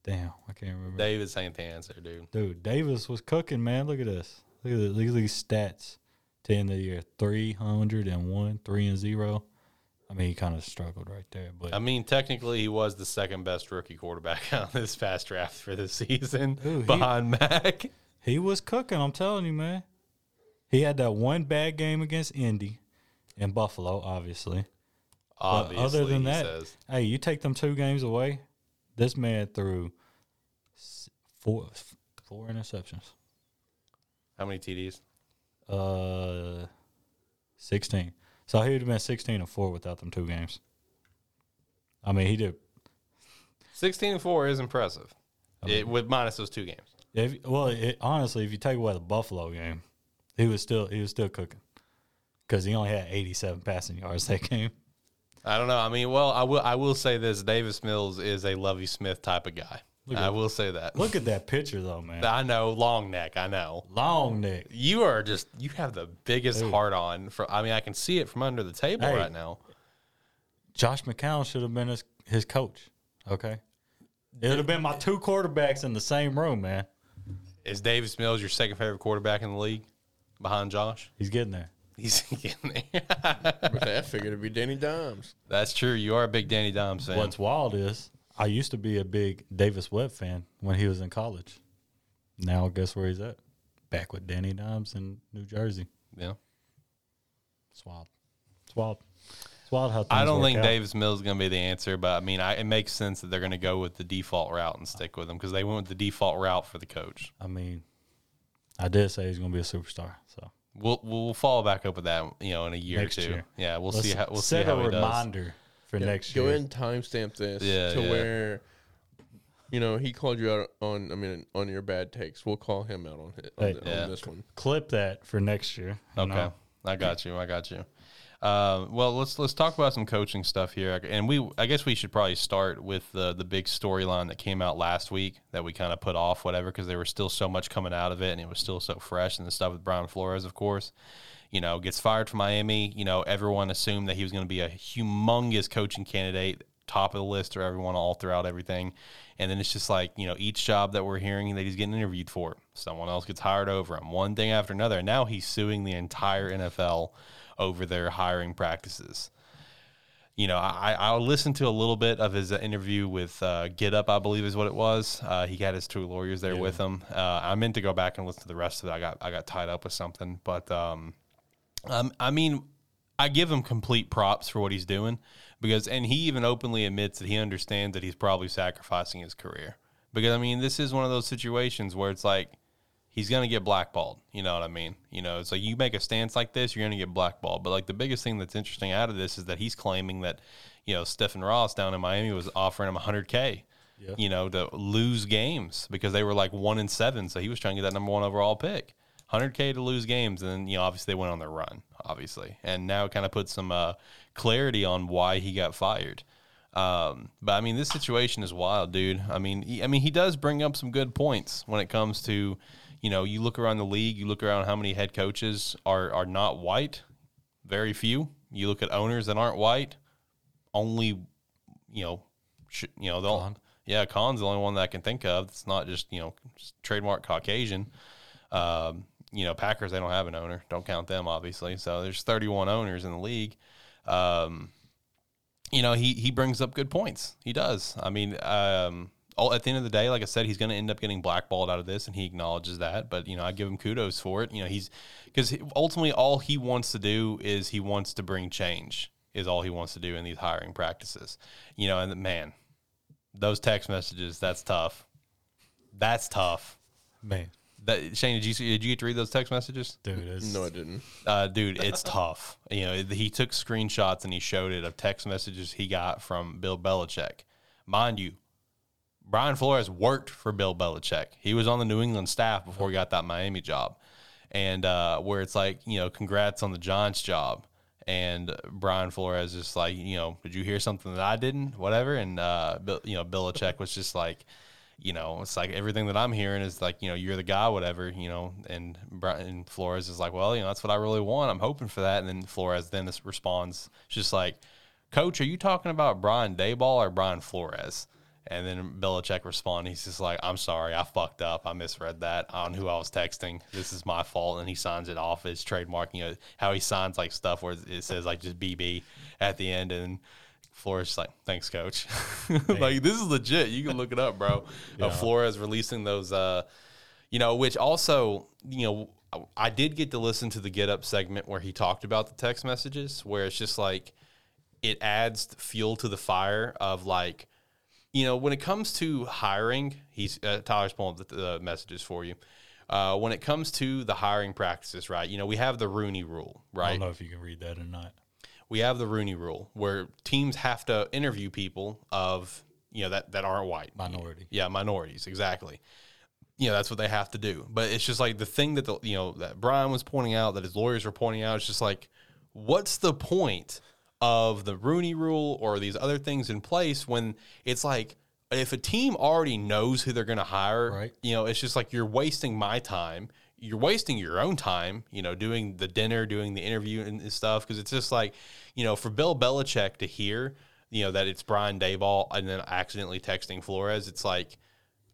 Damn, I can't remember. Davis ain't the answer, dude. Dude, Davis was cooking, man. Look at this. Look at these stats to end of the year. 301, 3-0. I mean, he kind of struggled right there. But I mean, technically, he was the second best rookie quarterback on this fast draft for the season, dude, behind Mac. He was cooking, I'm telling you, man. He had that one bad game against Indy and Buffalo, obviously. Obviously, but other than that, hey, you take them 2 games away, this man threw 4 interceptions. How many TDs? 16. So he would have been 16-4 without them 2 games. I mean, he did. 16-4 is impressive. I mean, with minus those 2 games. Honestly, if you take away the Buffalo game, he was still cooking, because he only had 87 passing yards that game. I don't know. I mean, well, I will say this. Davis Mills is a Lovie Smith type of guy. I will say that. Look at that picture, though, man. I know. Long neck. Long neck. You are just – you have the biggest heart on. I mean, I can see it from under the table right now. Josh McCown should have been his coach, okay? It would have been my 2 quarterbacks in the same room, man. Is Davis Mills your second favorite quarterback in the league behind Josh? He's getting there. He's getting there. But that figured it'd be Danny Dimes. That's true. You are a big Danny Dimes fan. What's wild is I used to be a big Davis Webb fan when he was in college. Now guess where he's at? Back with Danny Dimes in New Jersey. Yeah. It's wild. It's wild how things work out. I don't think Davis Mills is going to be the answer, but, I mean, it makes sense that they're going to go with the default route and stick with him, because they went with the default route for the coach. I mean, I did say he's going to be a superstar, so. We'll follow back up with that, you know, in a year next or two. Year. Yeah, we'll see how he does. Set a reminder for next year. Go ahead and timestamp this where, you know, he called you out on your bad takes. We'll call him out on this one. Clip that for next year. Okay, know. I got you. Well, let's talk about some coaching stuff here, and I guess we should probably start with the big storyline that came out last week that we kind of put off, whatever, because there was still so much coming out of it, and it was still so fresh. And the stuff with Brian Flores, of course, you know, gets fired from Miami. You know, everyone assumed that he was going to be a humongous coaching candidate, top of the list for everyone all throughout everything. And then it's just like, you know, each job that we're hearing that he's getting interviewed for, someone else gets hired over him, one thing after another. And now he's suing the entire NFL over their hiring practices. You know, I listened to a little bit of his interview with Get Up, I believe is what it was. He had his 2 lawyers there with him. I meant to go back and listen to the rest of it. I got tied up with something. But, I mean, I give him complete props for what he's doing, because, and he even openly admits that he understands that he's probably sacrificing his career. Because, I mean, this is one of those situations where it's like he's going to get blackballed. You know what I mean? You know, it's like you make a stance like this, you're going to get blackballed. But, like, the biggest thing that's interesting out of this is that he's claiming that, you know, Stephen Ross down in Miami was offering him $100K, yeah, you know, to lose games because they were like 1-7. So he was trying to get that #1 overall pick. $100K to lose games, and then, you know, obviously they went on their run, obviously. And now it kind of puts some clarity on why he got fired. But, I mean, this situation is wild, dude. I mean, he does bring up some good points when it comes to, you know, you look around the league, you look around how many head coaches are not white, very few. You look at owners that aren't white, only, Khan's the only one that I can think of. It's not just, you know, just trademark Caucasian. You know, Packers, they don't have an owner. Don't count them, obviously. So there's 31 owners in the league. You know, he brings up good points. He does. I mean, at the end of the day, like I said, he's going to end up getting blackballed out of this, and he acknowledges that. But, you know, I give him kudos for it. You know, because ultimately all he wants to do is he wants to bring change is all he wants to do in these hiring practices. You know, and man, those text messages, that's tough. That's tough. Man. Shane, did you get to read those text messages? Dude, no, I didn't. Dude, it's tough. You know, he took screenshots and he showed it of text messages he got from Bill Belichick. Mind you, Brian Flores worked for Bill Belichick. He was on the New England staff before he got that Miami job, and where it's like, you know, congrats on the Giants job, and Brian Flores is like, you know, did you hear something that I didn't? Whatever, and you know, Belichick was just like, you know, it's like everything that I'm hearing is like, you know, you're the guy, whatever, you know, and Flores is like, well, you know, that's what I really want. I'm hoping for that. And then Flores then responds, just like, Coach, are you talking about Brian Daboll or Brian Flores? And then Belichick responds, he's just like, I'm sorry, I fucked up. I misread that on who I was texting. This is my fault. And he signs it off as trademarking, you know, how he signs like stuff where it says like just BB at the end. And Flores like, thanks, Coach. Like, this is legit. You can look it up, bro. Yeah. Flores releasing those, you know, which also, you know, I did get to listen to the Get Up segment where he talked about the text messages, where it's just like it adds fuel to the fire of like, you know, when it comes to hiring, Tyler's pulling up the messages for you. When it comes to the hiring practices, right, you know, we have the Rooney Rule, right? I don't know if you can read that or not. We have the Rooney Rule where teams have to interview people of, you know, that aren't white. Minority. Yeah, minorities, exactly. You know, that's what they have to do. But it's just like the thing that, you know, that Brian was pointing out, that his lawyers were pointing out, it's just like, what's the point of the Rooney Rule or these other things in place when it's like, if a team already knows who they're going to hire, right, you know, it's just like you're wasting my time. You're wasting your own time, you know, doing the dinner, doing the interview and stuff. Cause it's just like, you know, for Bill Belichick to hear, you know, that it's Brian Daboll and then accidentally texting Flores. It's like,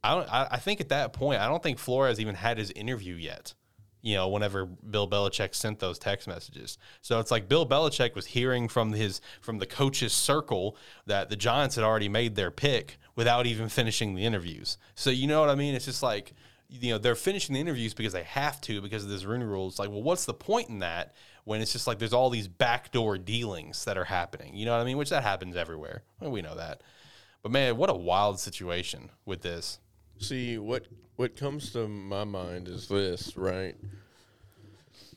I think at that point, I don't think Flores even had his interview yet, you know, whenever Bill Belichick sent those text messages. So it's like Bill Belichick was hearing from the coach's circle that the Giants had already made their pick without even finishing the interviews. So you know what I mean? It's just like, you know, they're finishing the interviews because they have to because of this Rooney Rule. It's like, well, what's the point in that when it's just like there's all these backdoor dealings that are happening? You know what I mean? Which that happens everywhere. Well, we know that. But, man, what a wild situation with this. See, what comes to my mind is this, right?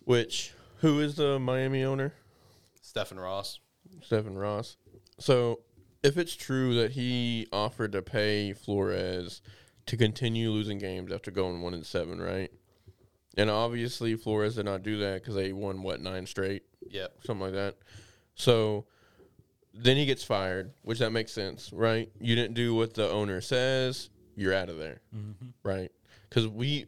Which, who is the Miami owner? Stephen Ross. So, if it's true that he offered to pay Flores to continue losing games after going 1-7, right? And obviously Flores did not do that because they won, 9 straight? Yeah. Something like that. So then he gets fired, which that makes sense, right? You didn't do what the owner says, you're out of there, mm-hmm, right? Because we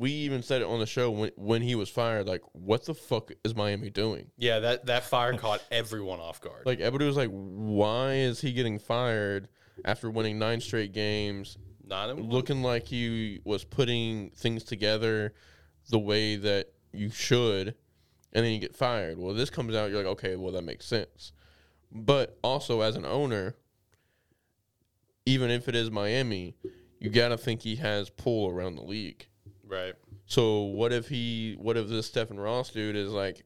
even said it on the show when he was fired, like, what the fuck is Miami doing? Yeah, that fire caught everyone off guard. Like, everybody was like, why is he getting fired after winning 9 straight games? Looking like he was putting things together the way that you should, and then you get fired. Well, this comes out, you're like, okay, well, that makes sense. But also, as an owner, even if it is Miami, you got to think he has pull around the league. Right. So what if this Stephen Ross dude is like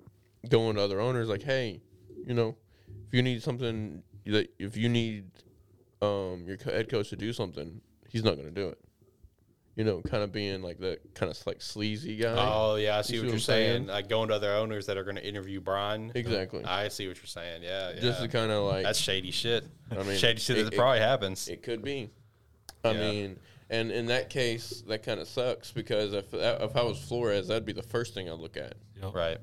going to other owners like, hey, you know, if you need something, that if you need your head coach to do something, he's not going to do it. You know, kind of being like that kind of like sleazy guy. Oh, yeah, I see what you're saying. Like going to other owners that are going to interview Brian. Exactly. I see what you're saying, yeah. Just to kind of like. That's shady shit. I mean, shady shit that probably happens. It could be. I mean, and in that case, that kind of sucks because if I was Flores, that'd be the first thing I'd look at. Yep. Right.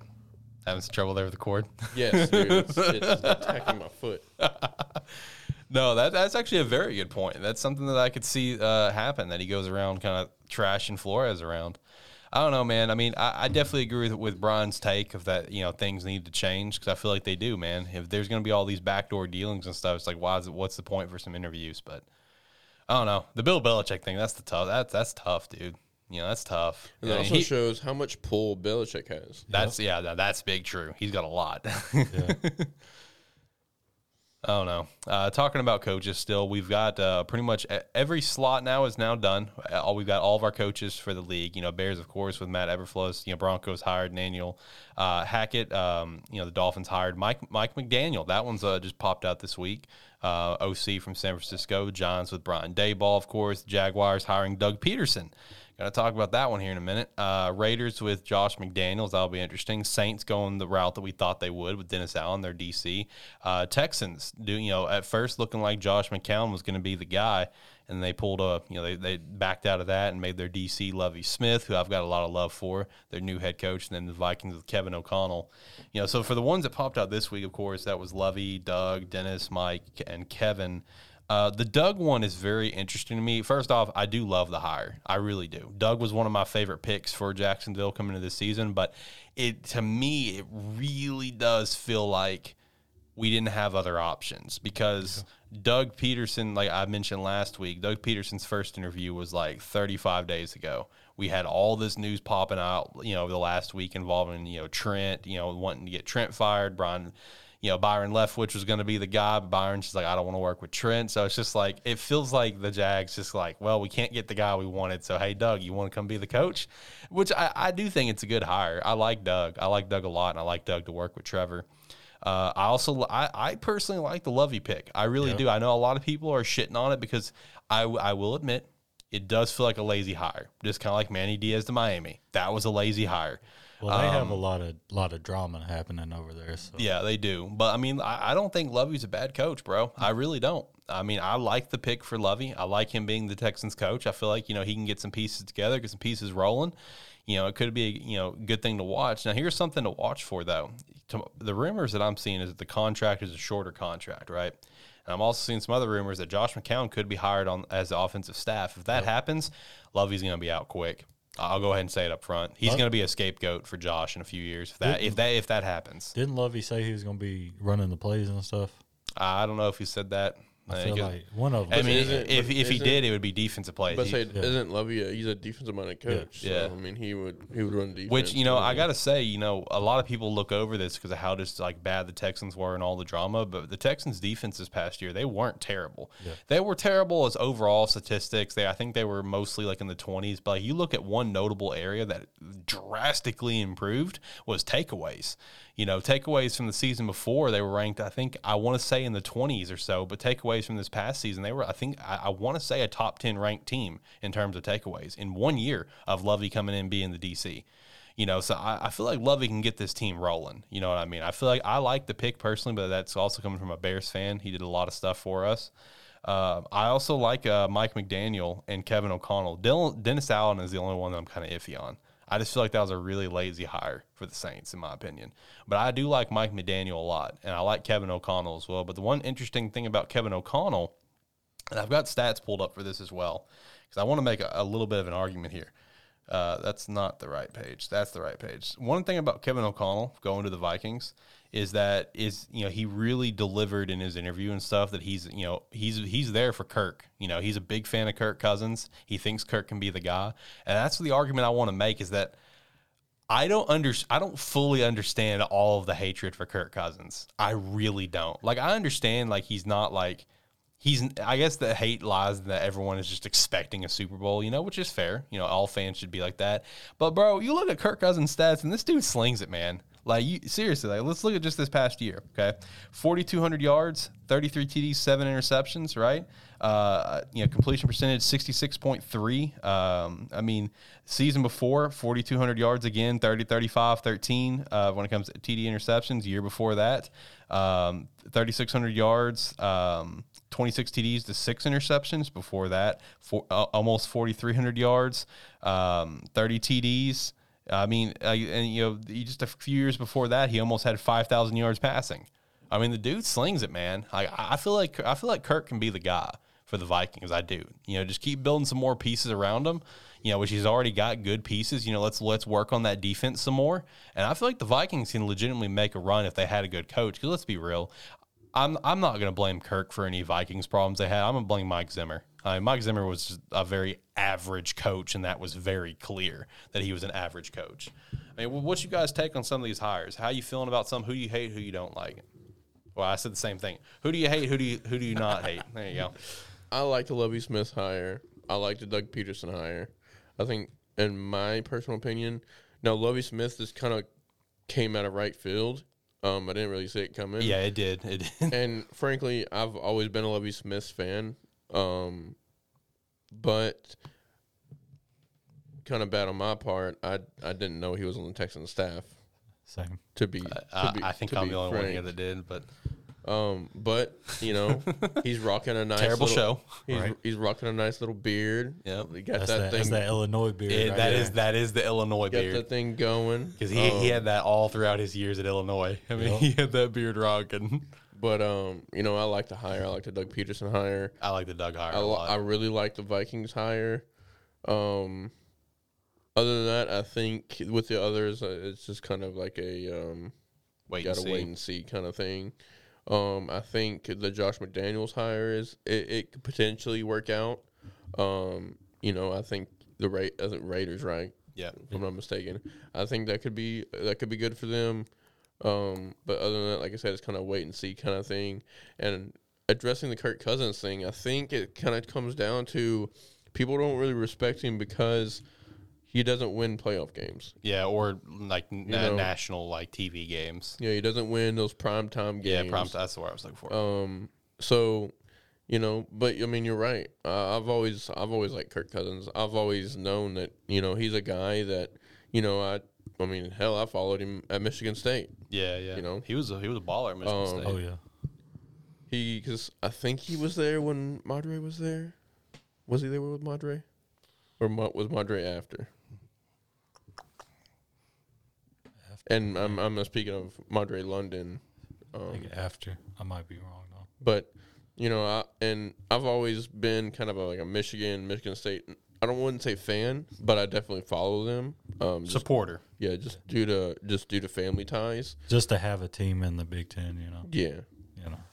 Having some trouble there with the cord? Yes, dude. It's attacking my foot. No, that's actually a very good point. That's something that I could see happen, that he goes around kind of trashing Flores around. I don't know, man. I mean, I definitely agree with Brian's take of that, you know, things need to change because I feel like they do, man. If there's going to be all these backdoor dealings and stuff, it's like, what's the point for some interviews? But I don't know. The Bill Belichick thing, that's tough, dude. You know, that's tough. And it also shows how much pull Belichick has. That's big true. He's got a lot. Yeah. I don't know. Talking about coaches still, we've got pretty much every slot now is now done. We've got all of our coaches for the league. You know, Bears, of course, with Matt Eberflus. You know, Broncos hired Daniel Hackett. You know, the Dolphins hired Mike McDaniel. That one's just popped out this week. OC from San Francisco. Giants with Brian Daboll, of course. Jaguars hiring Doug Peterson. Going to talk about that one here in a minute. Raiders with Josh McDaniels. That'll be interesting. Saints going the route that we thought they would with Dennis Allen, their DC. Texans, at first looking like Josh McCown was going to be the guy, and they pulled up. You know, they backed out of that and made their DC Lovie Smith, who I've got a lot of love for, their new head coach, and then the Vikings with Kevin O'Connell. You know, so for the ones that popped out this week, of course, that was Lovie, Doug, Dennis, Mike, and Kevin. The Doug one is very interesting to me. First off, I do love the hire. I really do. Doug was one of my favorite picks for Jacksonville coming into this season, but to me, it really does feel like we didn't have other options because Doug Peterson, like I mentioned last week, Doug Peterson's first interview was like 35 days ago. We had all this news popping out, you know, the last week involving, you know, Trent, you know, wanting to get Trent fired, Brian. You know, Byron Leftwich was going to be the guy. Byron's just like, I don't want to work with Trent. So it's just like, it feels like the Jags just like, well, we can't get the guy we wanted. So, hey, Doug, you want to come be the coach? Which I do think it's a good hire. I like Doug. I like Doug a lot, and I like Doug to work with Trevor. I personally like the Lovey pick. I really do. I know a lot of people are shitting on it because I will admit it does feel like a lazy hire. Just kind of like Manny Diaz to Miami. That was a lazy hire. Well, they have a lot of drama happening over there. So. Yeah, they do. But, I mean, I don't think Lovey's a bad coach, bro. I really don't. I mean, I like the pick for Lovey. I like him being the Texans coach. I feel like, you know, he can get some pieces together, get some pieces rolling. You know, it could be, you know, good thing to watch. Now, here's something to watch for, though. The rumors that I'm seeing is that the contract is a shorter contract, right? And I'm also seeing some other rumors that Josh McCown could be hired on as the offensive staff. If that happens, Lovey's going to be out quick. I'll go ahead and say it up front. He's going to be a scapegoat for Josh in a few years if that happens. Didn't Lovey say he was going to be running the plays and stuff? I don't know if he said that. I feel like one of them. I mean, if he did, it would be defensive plays. But isn't Lovey? He's a defensive-minded coach. Yeah. So, I mean, he would run defense. Which, you know, I got to say, you know, a lot of people look over this because of how just, like, bad the Texans were and all the drama. But the Texans' defense this past year, they weren't terrible. Yeah. They were terrible as overall statistics. I think they were mostly, like, in the 20s. But like, you look at one notable area that drastically improved was takeaways. You know, takeaways from the season before, they were ranked, I think, I want to say in the 20s or so, but takeaways from this past season, they were, I think, I want to say a top 10 ranked team in terms of takeaways in 1 year of Lovey coming in and being the DC. You know, so I feel like Lovey can get this team rolling. You know what I mean? I feel like I like the pick personally, but that's also coming from a Bears fan. He did a lot of stuff for us. I also like Mike McDaniel and Kevin O'Connell. Dennis Allen is the only one that I'm kind of iffy on. I just feel like that was a really lazy hire for the Saints, in my opinion. But I do like Mike McDaniel a lot, and I like Kevin O'Connell as well. But the one interesting thing about Kevin O'Connell, and I've got stats pulled up for this as well, because I want to make a little bit of an argument here. That's not the right page. That's the right page. One thing about Kevin O'Connell going to the Vikings is that he really delivered in his interview and stuff that he's there for Kirk. You know, he's a big fan of Kirk Cousins. He thinks Kirk can be the guy, and that's the argument I want to make is that I don't fully understand all of the hatred for Kirk Cousins. I really don't. Like I understand like he's not like. I guess the hate lies that everyone is just expecting a Super Bowl, you know, which is fair. You know, all fans should be like that. But, bro, you look at Kirk Cousins' stats, and this dude slings it, man. Like, you, seriously, like, let's look at just this past year, okay? 4,200 yards, 33 TDs, 7 interceptions, right? Completion percentage, 66.3. I mean, season before, 4,200 yards again, 35, 13 when it comes to TD interceptions. Year before that, 3,600 yards, 26 TDs to 6 interceptions. Before that, almost 4,300 yards, 30 TDs. I mean, just a few years before that, he almost had 5,000 yards passing. I mean, the dude slings it, man. I feel like Kirk can be the guy for the Vikings. I do. You know, just keep building some more pieces around him. You know, which he's already got good pieces. You know, let's work on that defense some more. And I feel like the Vikings can legitimately make a run if they had a good coach. Because let's be real, I'm not going to blame Kirk for any Vikings problems they had. I'm going to blame Mike Zimmer. Mike Zimmer was a very average coach, and that was very clear that he was an average coach. I mean, what's you guys take on some of these hires? How you feeling about some? Who you hate? Who you don't like? Well, I said the same thing. Who do you hate? Who do you not hate? There you go. I like the Lovie Smith hire. I like the Doug Peterson hire. I think, in my personal opinion, now Lovie Smith just kind of came out of right field. I didn't really see it coming. Yeah, it did. It did. And frankly, I've always been a Lovie Smith fan. But kind of bad on my part. I didn't know he was on the Texans staff. Same. I think I'm the only one here that did, but you know, he's rocking a nice terrible little show. He's rocking a nice little beard. Yeah, he got that thing. That's that Illinois beard. That is the Illinois beard. Got that thing going because he had that all throughout his years at Illinois. I mean, he had that beard rocking. But, I like the hire. I like the Doug Peterson hire. I like the Doug hire a lot. I really like the Vikings hire. Other than that, I think with the others, it's just kind of like a wait and see kind of thing. I think the Josh McDaniels hire it could potentially work out. I think the Raiders, right? Yeah. If I'm not mistaken. I think that could be good for them. But other than that, like I said, it's kind of wait and see kind of thing. And addressing the Kirk Cousins thing, I think it kind of comes down to people don't really respect him because he doesn't win playoff games. Yeah, or like national like TV games. Yeah, he doesn't win those primetime games. Yeah, that's what I was looking for. So, but I mean, you're right. I've always liked Kirk Cousins. I've always known that he's a guy that I mean, hell, I followed him at Michigan State. Yeah, yeah. He was a baller at Michigan State. Oh yeah. Because I think he was there when Madre was there. Was he there with Madre, or was Madre after? And I'm speaking of Madre London. I think after. I might be wrong though. But I've always been kind of like a Michigan State. I wouldn't say fan, but I definitely follow them. Supporter. Yeah, just due to family ties. Just to have a team in the Big Ten, Yeah.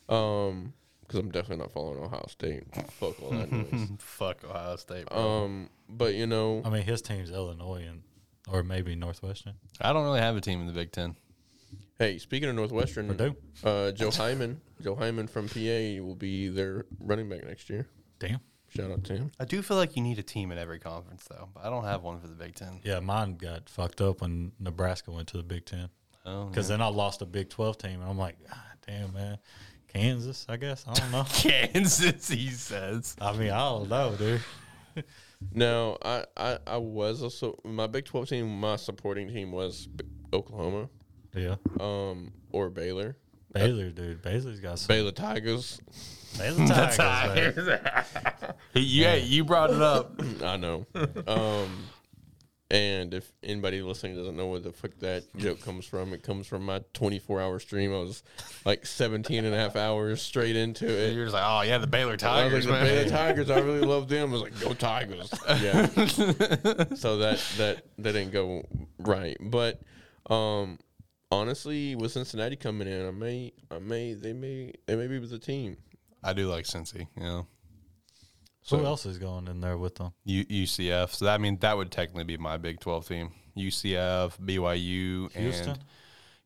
Because I'm definitely not following Ohio State. Fuck all that noise. Fuck Ohio State, bro. But, I mean, his team's Illinois or maybe Northwestern. I don't really have a team in the Big Ten. Hey, speaking of Northwestern, Joe Hyman from PA will be their running back next year. Damn. Shout out to him. I do feel like you need a team in every conference, though. But I don't have one for the Big Ten. Yeah, mine got fucked up when Nebraska went to the Big Ten. Oh, because then I lost a Big 12 team, and I'm like, God damn, man. Kansas, I guess. I don't know. Kansas, he says. I mean, I don't know, dude. No, I was also – my Big 12 team, my supporting team was Oklahoma. Yeah. Or Baylor. Baylor, dude. Baylor's got some. Baylor Tigers. Baylor Tigers. Yeah, you brought it up. I know. And if anybody listening doesn't know where the fuck that joke comes from, it comes from my 24-hour stream. I was like 17 and a half hours straight into it. You're just like, oh, yeah, the Baylor Tigers. The Baylor Tigers, I really love them. I was like, go Tigers. Yeah. So that didn't go right. But – honestly, with Cincinnati coming in, they may be with the team. I do like Cincy, So who else is going in there with them? UCF. So that, that would technically be my Big 12 team. UCF, BYU, and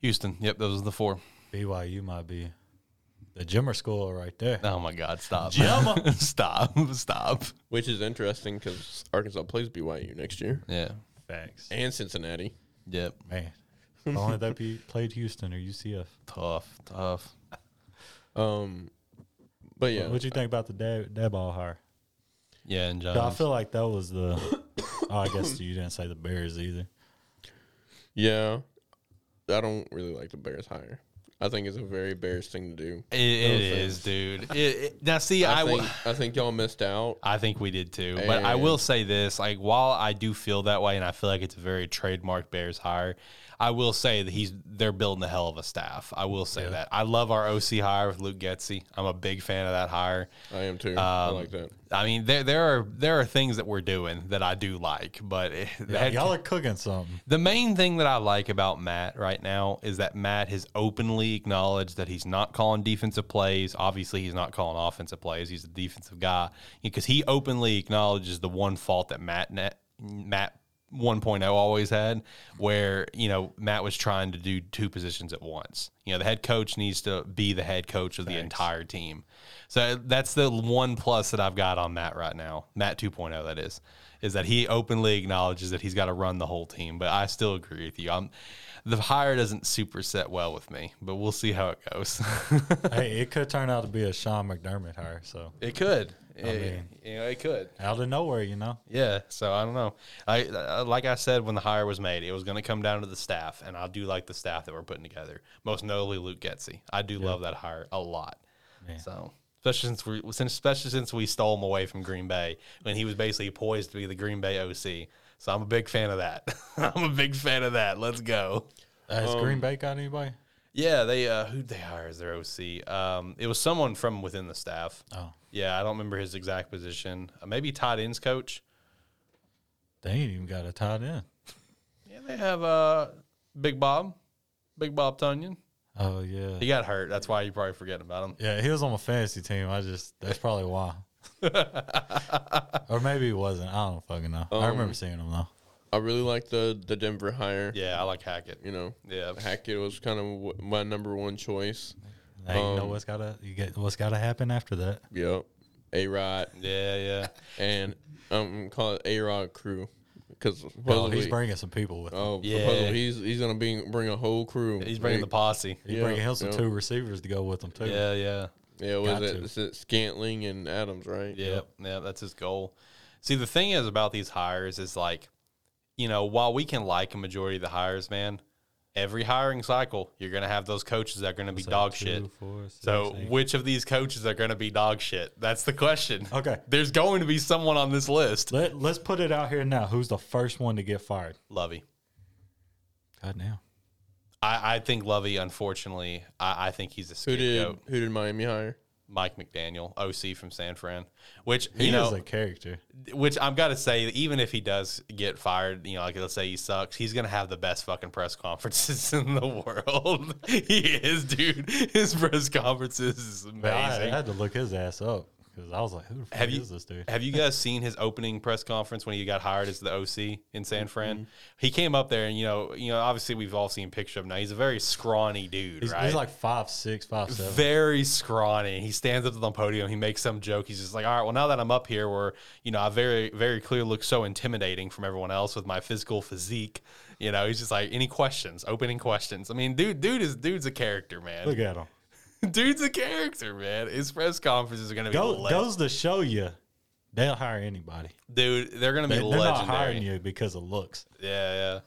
Houston. Yep, those are the four. BYU might be the Jimmer school right there. Oh my God, stop, Jimmer, stop. Which is interesting because Arkansas plays BYU next year. Yeah, thanks. And Cincinnati. Yep, man. Why did that be played Houston or UCF? Tough. But yeah, what do you think about the dad ball hire? Yeah, and John, I feel like that was the. Oh, I guess you didn't say the Bears either. Yeah, I don't really like the Bears hire. I think it's a very Bears thing to do. It is, dude. Now, see, I think y'all missed out. I think we did too. But I will say this: like, while I do feel that way, and I feel like it's a very trademark Bears hire, I will say that they're building a hell of a staff. I will say that. I love our OC hire with Luke Getsy. I'm a big fan of that hire. I am too. I like that. I mean, there are things that we're doing that I do like, but y'all are cooking something. The main thing that I like about Matt right now is that Matt has openly acknowledged that he's not calling defensive plays. Obviously, he's not calling offensive plays. He's a defensive guy because he openly acknowledges the one fault that Matt 1.0 always had, where, you know, Matt was trying to do two positions at once. You know, the head coach needs to be the head coach of the entire team. So that's the one plus that I've got on Matt right now. Matt 2.0, that is that he openly acknowledges that he's got to run the whole team. But I still agree with you. The hire doesn't set well with me, but we'll see how it goes. Hey, it could turn out to be a Sean McDermott hire. So it could. It could. Out of nowhere, you know? Yeah, so I don't know. Like I said, when the hire was made, it was going to come down to the staff, and I do like the staff that we're putting together, most notably Luke Getsy. I do love that hire a lot. Man. So especially since we stole him away from Green Bay when he was basically poised to be the Green Bay OC. So I'm a big fan of that. Let's go. Has Green Bay got anybody? Yeah, they who'd they hire as their OC? It was someone from within the staff. Oh. Yeah, I don't remember his exact position. Maybe tight ends coach. They ain't even got a tight end. Yeah, they have Big Bob Tunyon. Oh, yeah. He got hurt. That's why you probably forgetting about him. Yeah, he was on my fantasy team. That's probably why. Or maybe he wasn't. I don't fucking know. I remember seeing him, though. I really like the Denver hire. Yeah, I like Hackett. You know, Hackett was kind of my number one choice. Hey, you know what's gotta happen after that. Yep, A-Rod. Yeah, and call it A-Rod crew because he's bringing some people with him. He's gonna bring a whole crew. He's bringing the posse. He's bringing him some two receivers to go with him too. Yeah. Was it Scantling and Adams, right? Yeah, that's his goal. See, the thing is about these hires is like, you know, while we can like a majority of the hires, man, every hiring cycle, you're going to have those coaches that are going to be dog shit. Which of these coaches are going to be dog shit? That's the question. Okay. There's going to be someone on this list. Let's put it out here now. Who's the first one to get fired? Lovey. God, now. I think Lovey, unfortunately, I think he's a scapegoat. Who did Miami hire? Mike McDaniel, OC from San Fran, which he is a character. Which I've got to say, even if he does get fired, you know, like let's say he sucks, he's gonna have the best fucking press conferences in the world. He is, dude. His press conferences is amazing. Man, I had to look his ass up because I was like, "Who the fuck is this dude?" Have you guys seen his opening press conference when he got hired as the OC in San Fran? Mm-hmm. He came up there, and you know, obviously we've all seen pictures of him now. He's a very scrawny dude, right? He's like 5'6", 5'7". Very scrawny. He stands up on the podium. He makes some joke. He's just like, "All right, well, now that I'm up here, where you know I very, very clearly look so intimidating from everyone else with my physical physique." You know, he's just like, "Any questions? Opening questions." I mean, dude's a character, man. Look at him. Dude's a character, man. His press conferences are going to be legendary. Goes to show you, they'll hire anybody. Dude, they're going to be legendary. They're not hiring you because of looks. Yeah.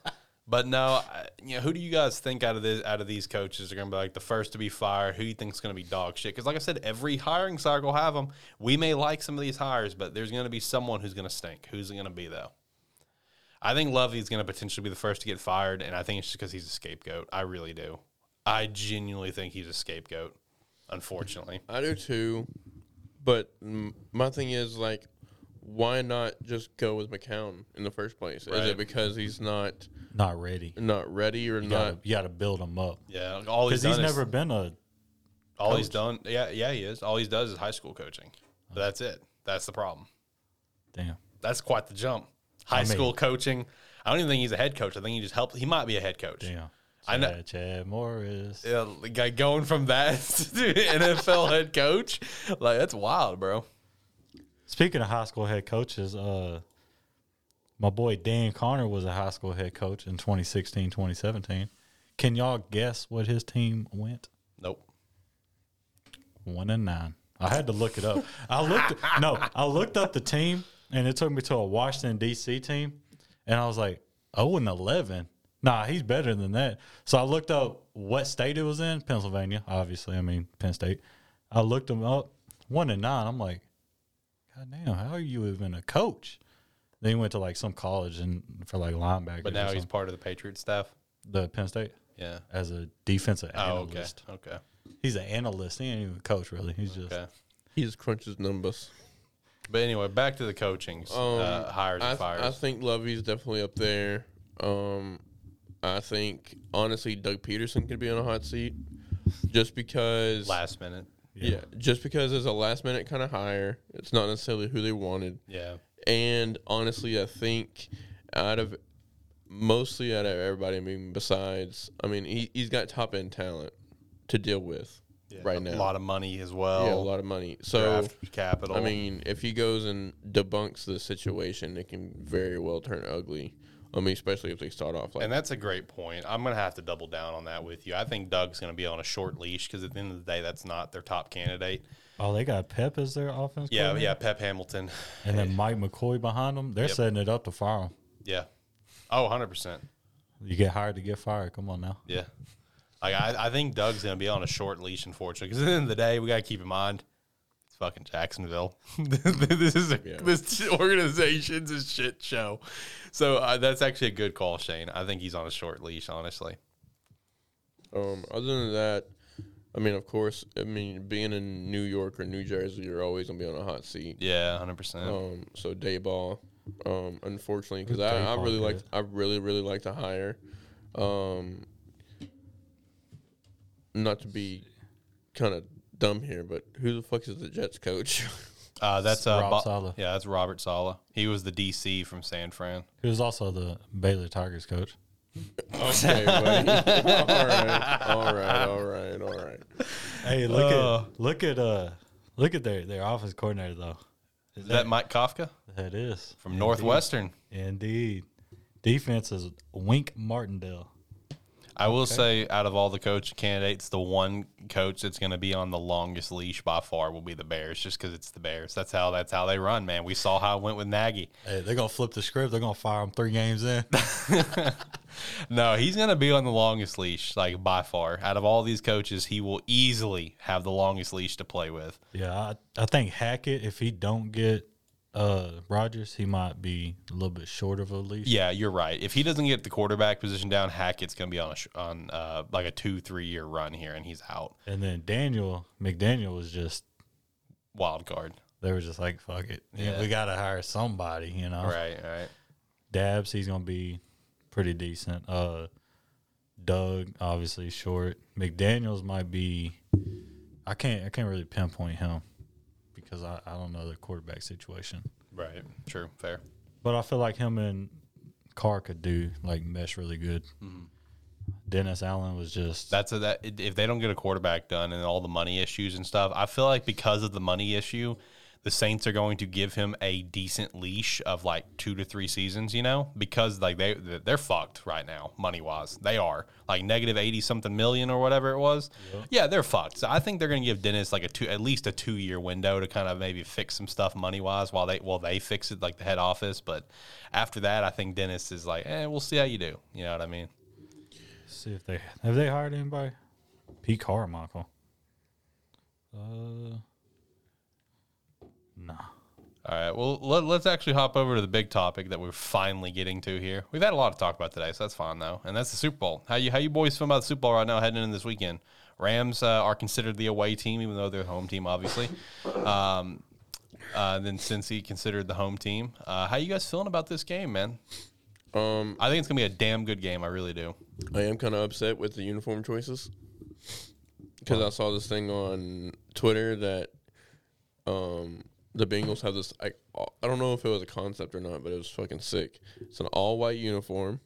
But no, you know, who do you guys think out of these coaches are going to be like the first to be fired? Who do you think is going to be dog shit? Because like I said, every hiring cycle have them. We may like some of these hires, but there's going to be someone who's going to stink. Who's it going to be, though? I think Lovey's going to potentially be the first to get fired, and I think it's just because he's a scapegoat. I really do. I genuinely think he's a scapegoat. Unfortunately, I do too, but my thing is like, why not just go with McCown in the first place? Right. Is it because he's not ready? Not ready, or you got to build him up. Yeah, all because he's never been a. All coach. He's done, yeah, he is. All he does is high school coaching. But that's it. That's the problem. Damn, that's quite the jump. High school coaching. I don't even think he's a head coach. I think he just helped. He might be a head coach. Damn. I know Chad Morris. Yeah, like going from that to NFL head coach, like that's wild, bro. Speaking of high school head coaches, my boy Dan Connor was a high school head coach in 2016, 2017. Can y'all guess what his team went? Nope. 1-9. I had to look it up. I looked up the team, and it took me to a Washington, D.C. team, and I was like, 0-11? Nah, he's better than that. So I looked up what state it was in, Pennsylvania, obviously. I mean, Penn State. I looked them up, 1-9. I'm like, God damn, how are you even a coach? Then he went to, like, some college and for, like, linebacker. But now he's part of the Patriots staff? The Penn State? Yeah. As a defensive analyst. Oh, okay. He's an analyst. He ain't even a coach, really. He's just – he just crunches numbers. But anyway, back to the coachings, hires and fires. I think Lovey's definitely up there. I think, honestly, Doug Peterson could be on a hot seat just because – last minute. Yeah, just because it's a last-minute kind of hire. It's not necessarily who they wanted. Yeah. And, honestly, I think out of everybody, I mean, besides, I mean, he's got top-end talent to deal with right now. A lot of money as well. Yeah, a lot of money. So, draft capital. I mean, if he goes and debunks the situation, it can very well turn ugly. I mean, especially if they start off like that. And that's a great point. I'm going to have to double down on that with you. I think Doug's going to be on a short leash because at the end of the day, that's not their top candidate. Oh, they got Pep as their offense coordinator? Yeah, Pep Hamilton. And then Mike McCoy behind them. They're setting it up to fire him. Yeah. Oh, 100%. You get hired to get fired. Come on now. Yeah. Like, I think Doug's going to be on a short leash, unfortunately, because at the end of the day, we got to keep in mind it's fucking Jacksonville. This organization's a shit show. So that's actually a good call, Shane. I think he's on a short leash, honestly. Other than that, I mean, of course, I mean, being in New York or New Jersey, you're always going to be on a hot seat. Yeah, 100%. So Dayball, unfortunately, because I really like to hire. Not to be kind of dumb here, but who the fuck is the Jets coach? That's Sala. Yeah, that's Robert Sala. He was the DC from San Fran. He was also the Baylor Tigers coach. Okay, buddy. All right. Hey, look at their offense coordinator though. Is that Mike Kafka? That is from Northwestern. Indeed. Defense is Wink Martindale. I will say, out of all the coach candidates, the one coach that's going to be on the longest leash by far will be the Bears, just because it's the Bears. That's how they run, man. We saw how it went with Nagy. Hey, they're going to flip the script. They're going to fire him 3 games in. No, he's going to be on the longest leash, like, by far. Out of all these coaches, he will easily have the longest leash to play with. Yeah, I think Hackett, if he don't get Rodgers, he might be a little bit short of a leash. Yeah, you're right. If he doesn't get the quarterback position down, Hackett's going to be on a 2-3 year run here, and he's out. And then McDaniel was just wild card. They were just like, fuck it, we got to hire somebody, you know. Right. Dabs, he's going to be pretty decent. Doug, obviously short. McDaniel's might be. I can't really pinpoint him, because I don't know the quarterback situation. Right. True. Fair. But I feel like him and Carr could do, like, mesh really good. Mm-hmm. Dennis Allen was just – if they don't get a quarterback done and all the money issues and stuff, I feel like because of the money issue, the Saints are going to give him a decent leash of, like, 2 to 3 seasons, you know, because, like, they're fucked right now money-wise. They are. Like, negative 80-something million or whatever it was. Yep. Yeah, they're fucked. So I think they're going to give Dennis, like, at least a 2-year window to kind of maybe fix some stuff money-wise while they fix it, like, the head office. But after that, I think Dennis is like, we'll see how you do. You know what I mean? See if they – have they hired anybody? Pete Carmichael. No. All right. Well, let's actually hop over to the big topic that we're finally getting to here. We've had a lot to talk about today, so that's fine though. And that's the Super Bowl. How you boys feel about the Super Bowl right now heading into this weekend? Rams are considered the away team, even though they're the home team, obviously. Then Cincy considered the home team. How you guys feeling about this game, man? I think it's gonna be a damn good game. I really do. I am kind of upset with the uniform choices because I saw this thing on Twitter that the Bengals have this, I don't know if it was a concept or not, but it was fucking sick. It's an all-white uniform.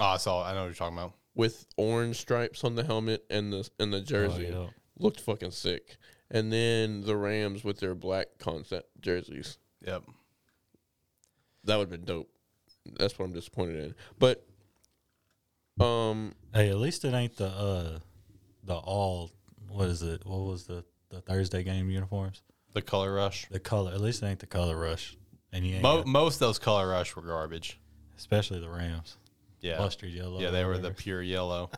Oh, I know what you're talking about. With orange stripes on the helmet and the jersey. Oh, yeah. Looked fucking sick. And then the Rams with their black concept jerseys. Yep. That would have been dope. That's what I'm disappointed in. But Hey, at least it ain't the all. What is it? What was the Thursday game uniforms? The color rush. At least it ain't the color rush. And you most of those color rush were garbage, especially the Rams. Yeah, mustard yellow. Yeah, they were the pure yellow.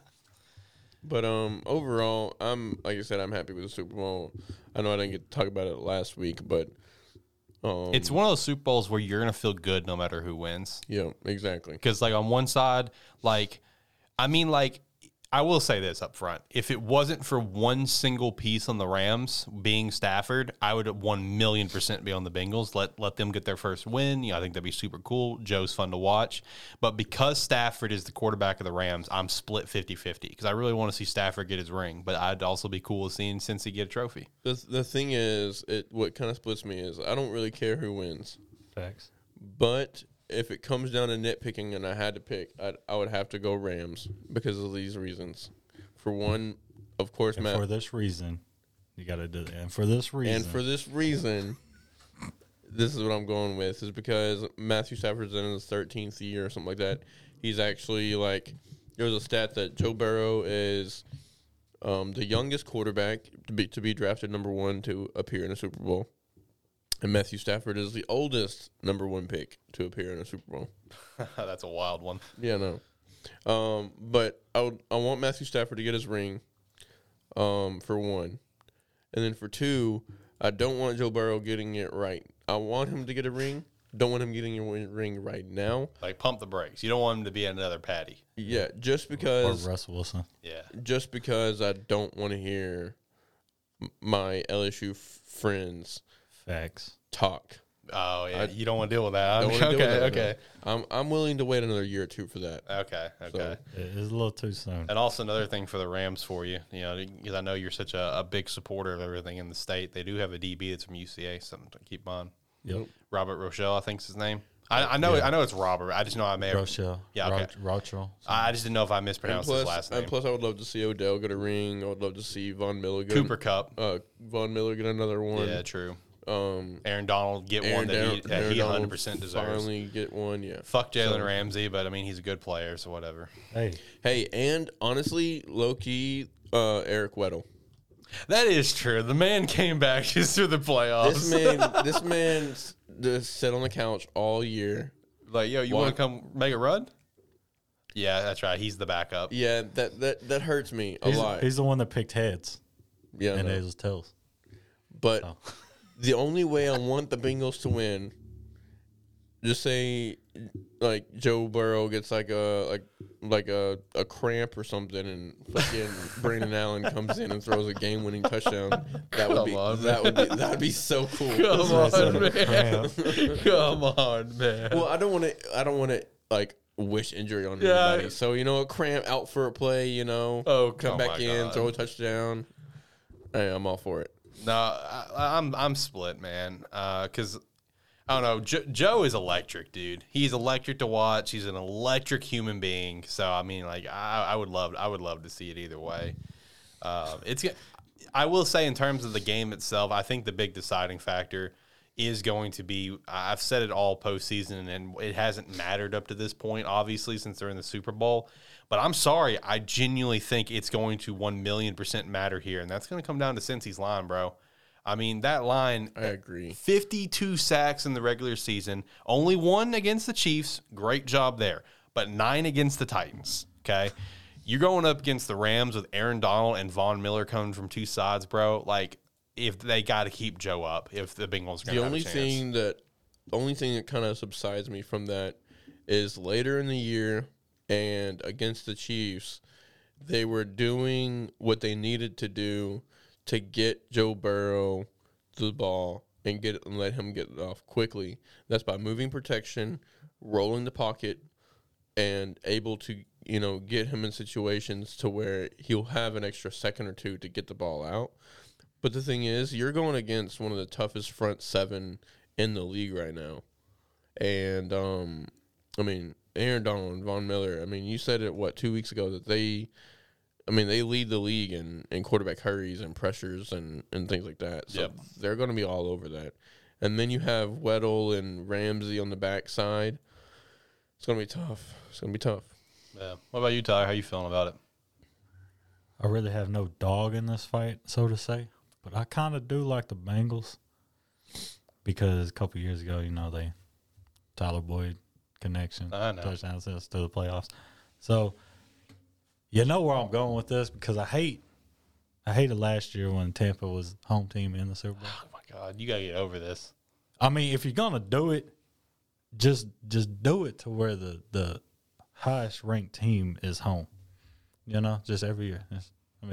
But overall, I'm happy with the Super Bowl. I know I didn't get to talk about it last week, but it's one of those Super Bowls where you're gonna feel good no matter who wins. Yeah, exactly. Because on one side, I will say this up front: if it wasn't for one single piece on the Rams being Stafford, I would 1,000,000% be on the Bengals. Let them get their first win. I think that'd be super cool. Joe's fun to watch, but because Stafford is the quarterback of the Rams, I'm split 50-50 because I really want to see Stafford get his ring, but I'd also be cool with seeing Cincy get a trophy. The thing is, what kind of splits me is I don't really care who wins. Facts, but. If it comes down to nitpicking and I had to pick, I would have to go Rams because of these reasons. For one, of course, and Matt. For this reason, you got to do that. And for this reason, this is what I'm going with, is because Matthew Stafford's in his 13th year or something like that. He's actually there was a stat that Joe Burrow is the youngest quarterback to be drafted number one to appear in a Super Bowl. And Matthew Stafford is the oldest number one pick to appear in a Super Bowl. That's a wild one. Yeah, no. But I want Matthew Stafford to get his ring, for one. And then for two, I don't want Joe Burrow getting it right. I want him to get a ring. Don't want him getting a ring right now. Pump the brakes. You don't want him to be another Patty. Yeah, just because. Or Russell Wilson. Yeah. Just because I don't want to hear my LSU friends. Facts. Talk. Oh, yeah. You don't want to deal with that. Okay. I'm willing to wait another year or two for that. Okay. So. It's a little too soon. And also another thing for the Rams for you, because I know you're such a big supporter of everything in the state. They do have a DB that's from UCA, something to keep on. Yep. Robert Rochelle, I think is his name. I know it's Robert. I just know I may have. Rochelle. Yeah, okay. Rochelle. I just didn't know if I mispronounced his last name. And plus, I would love to see Odell get a ring. I would love to see Von Miller get another one. Yeah, true. Aaron Donald get one that he 100% deserves. Finally get one, yeah. Fuck Jalen Ramsey, but, he's a good player, so whatever. Hey, and honestly, low-key, Eric Weddle. That is true. The man came back just through the playoffs. This man just sat on the couch all year. You want to come make a run? Yeah, that's right. He's the backup. Yeah, that hurts me a lot. He's the one that picked heads. Yeah, and it was tails. But... Oh. The only way I want the Bengals to win, just say Joe Burrow gets a cramp or something, and fucking Brandon Allen comes in and throws a game-winning touchdown. That would be so cool. Come on, man. Well, I don't want to wish injury on anybody. Yeah. So a cramp out for a play. Throw a touchdown. Hey, I'm all for it. No, I'm split, man. Because I don't know, Joe is electric, dude. He's electric to watch. He's an electric human being. So I would love to see it either way. I will say in terms of the game itself, I think the big deciding factor is going to be. I've said it all postseason, and it hasn't mattered up to this point, obviously, since they're in the Super Bowl. But I'm sorry, I genuinely think it's going to 1,000,000% matter here, and that's going to come down to Cincy's line, bro. That line, I agree. 52 sacks in the regular season, only one against the Chiefs, great job there, but 9 against the Titans, okay? You're going up against the Rams with Aaron Donald and Von Miller coming from two sides, bro. If they got to keep Joe up, if the Bengals are going to have a chance. The only thing that kind of subsides me from that is later in the year, and against the Chiefs, they were doing what they needed to do to get Joe Burrow the ball and let him get it off quickly. That's by moving protection, rolling the pocket, and able to get him in situations to where he'll have an extra second or two to get the ball out. But the thing is, you're going against one of the toughest front seven in the league right now, and Aaron Donald and Von Miller, you said it, 2 weeks ago that they lead the league in quarterback hurries and pressures and things like that. So they're going to be all over that. And then you have Weddle and Ramsey on the backside. It's going to be tough. Yeah. What about you, Tyler? How you feeling about it? I really have no dog in this fight, so to say. But I kind of do like the Bengals because a couple years ago, you know, they Tyler Boyd connection, touchdown assist to the playoffs. So you know where I'm going with this because I hated last year when Tampa was home team in the Super Bowl. Oh, my God. You got to get over this. I mean, if you're going to do it, just do it to where the highest-ranked team is home. You know, just every year. I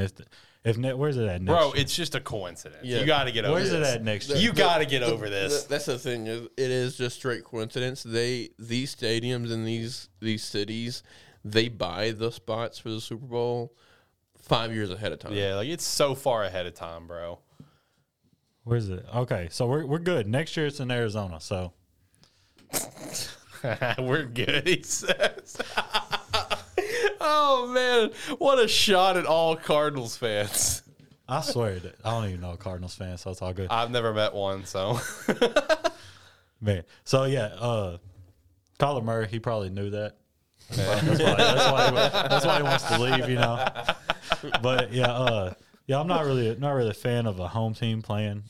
mean, where's it at next year? Bro, it's just a coincidence. Yeah. You got to get over this. Where's it at next year? You got to get over this. That's the thing. It is just straight coincidence. These stadiums and these cities, they buy the spots for the Super Bowl 5 years ahead of time. Yeah, like it's so far ahead of time, bro. Where is it? Okay, so we're good. Next year it's in Arizona, so. We're good, he says. Oh, man. What a shot at all Cardinals fans. I swear that I don't even know a Cardinals fan, so it's all good. I've never met one, so. Man. So, yeah, Kyler Murray, he probably knew that. That's why he wants to leave, you know. But, yeah, I'm not really a fan of a home team playing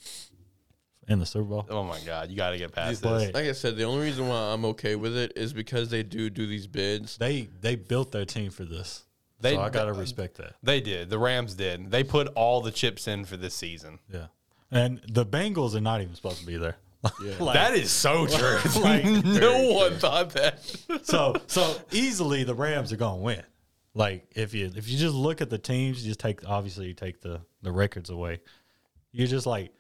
in the Super Bowl. Oh, my God. You got to get past this. Like I said, the only reason why I'm okay with it is because they do these bids. They built their team for this. So I got to respect that. They did. The Rams did. They put all the chips in for this season. Yeah. And the Bengals are not even supposed to be there. Yeah. Like, that is so true. Like, no one thought that. So easily the Rams are going to win. Like, if you just look at the teams, you just take the records away. You're just like,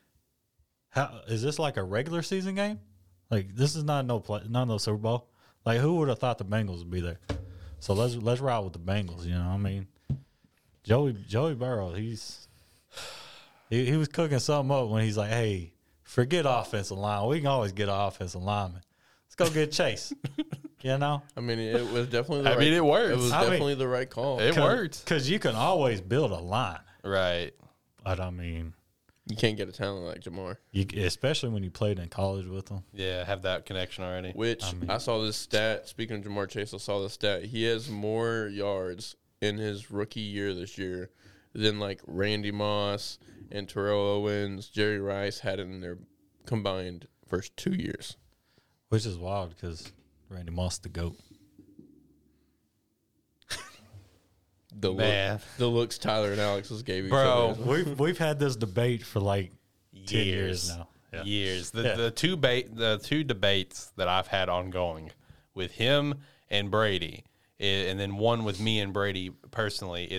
how is this like a regular season game? Like, this is not no Super Bowl. Like, who would have thought the Bengals would be there? So let's ride with the Bengals. You know what I mean? Joey Burrow, he was cooking something up when he's like, hey, forget offensive line. We can always get an offensive lineman. Let's go get Chase. You know? I mean, it was definitely the right call. I mean, it worked. It was definitely the right call. It worked. Because you can always build a line. Right. But, I mean, you can't get a talent like Jamar. Especially when you played in college with him. Yeah, have that connection already. Which, I saw this stat. Speaking of Jamar Chase, I saw this stat. He has more yards in his rookie year this year than, like, Randy Moss and Terrell Owens, Jerry Rice had it in their combined first 2 years. Which is wild because Randy Moss, the GOAT. The looks Tyler and Alex was gave each other. Bro, we've had this debate for like 10 years now. Yeah. Years. The two debates that I've had ongoing with him and Brady, and then one with me and Brady personally,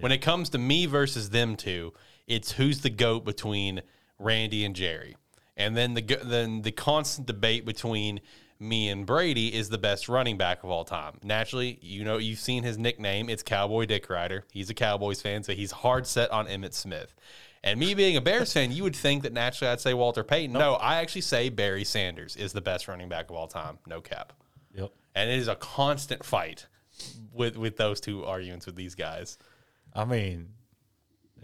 when it comes to me versus them two, it's who's the GOAT between Randy and Jerry. And then the constant debate between me and Brady is the best running back of all time. Naturally, you know, you've seen his nickname. It's Cowboy Dick Rider. He's a Cowboys fan, so he's hard set on Emmitt Smith. And me being a Bears fan, you would think that naturally I'd say Walter Payton. Nope. No, I actually say Barry Sanders is the best running back of all time. No cap. Yep. And it is a constant fight with those two arguments with these guys. I mean,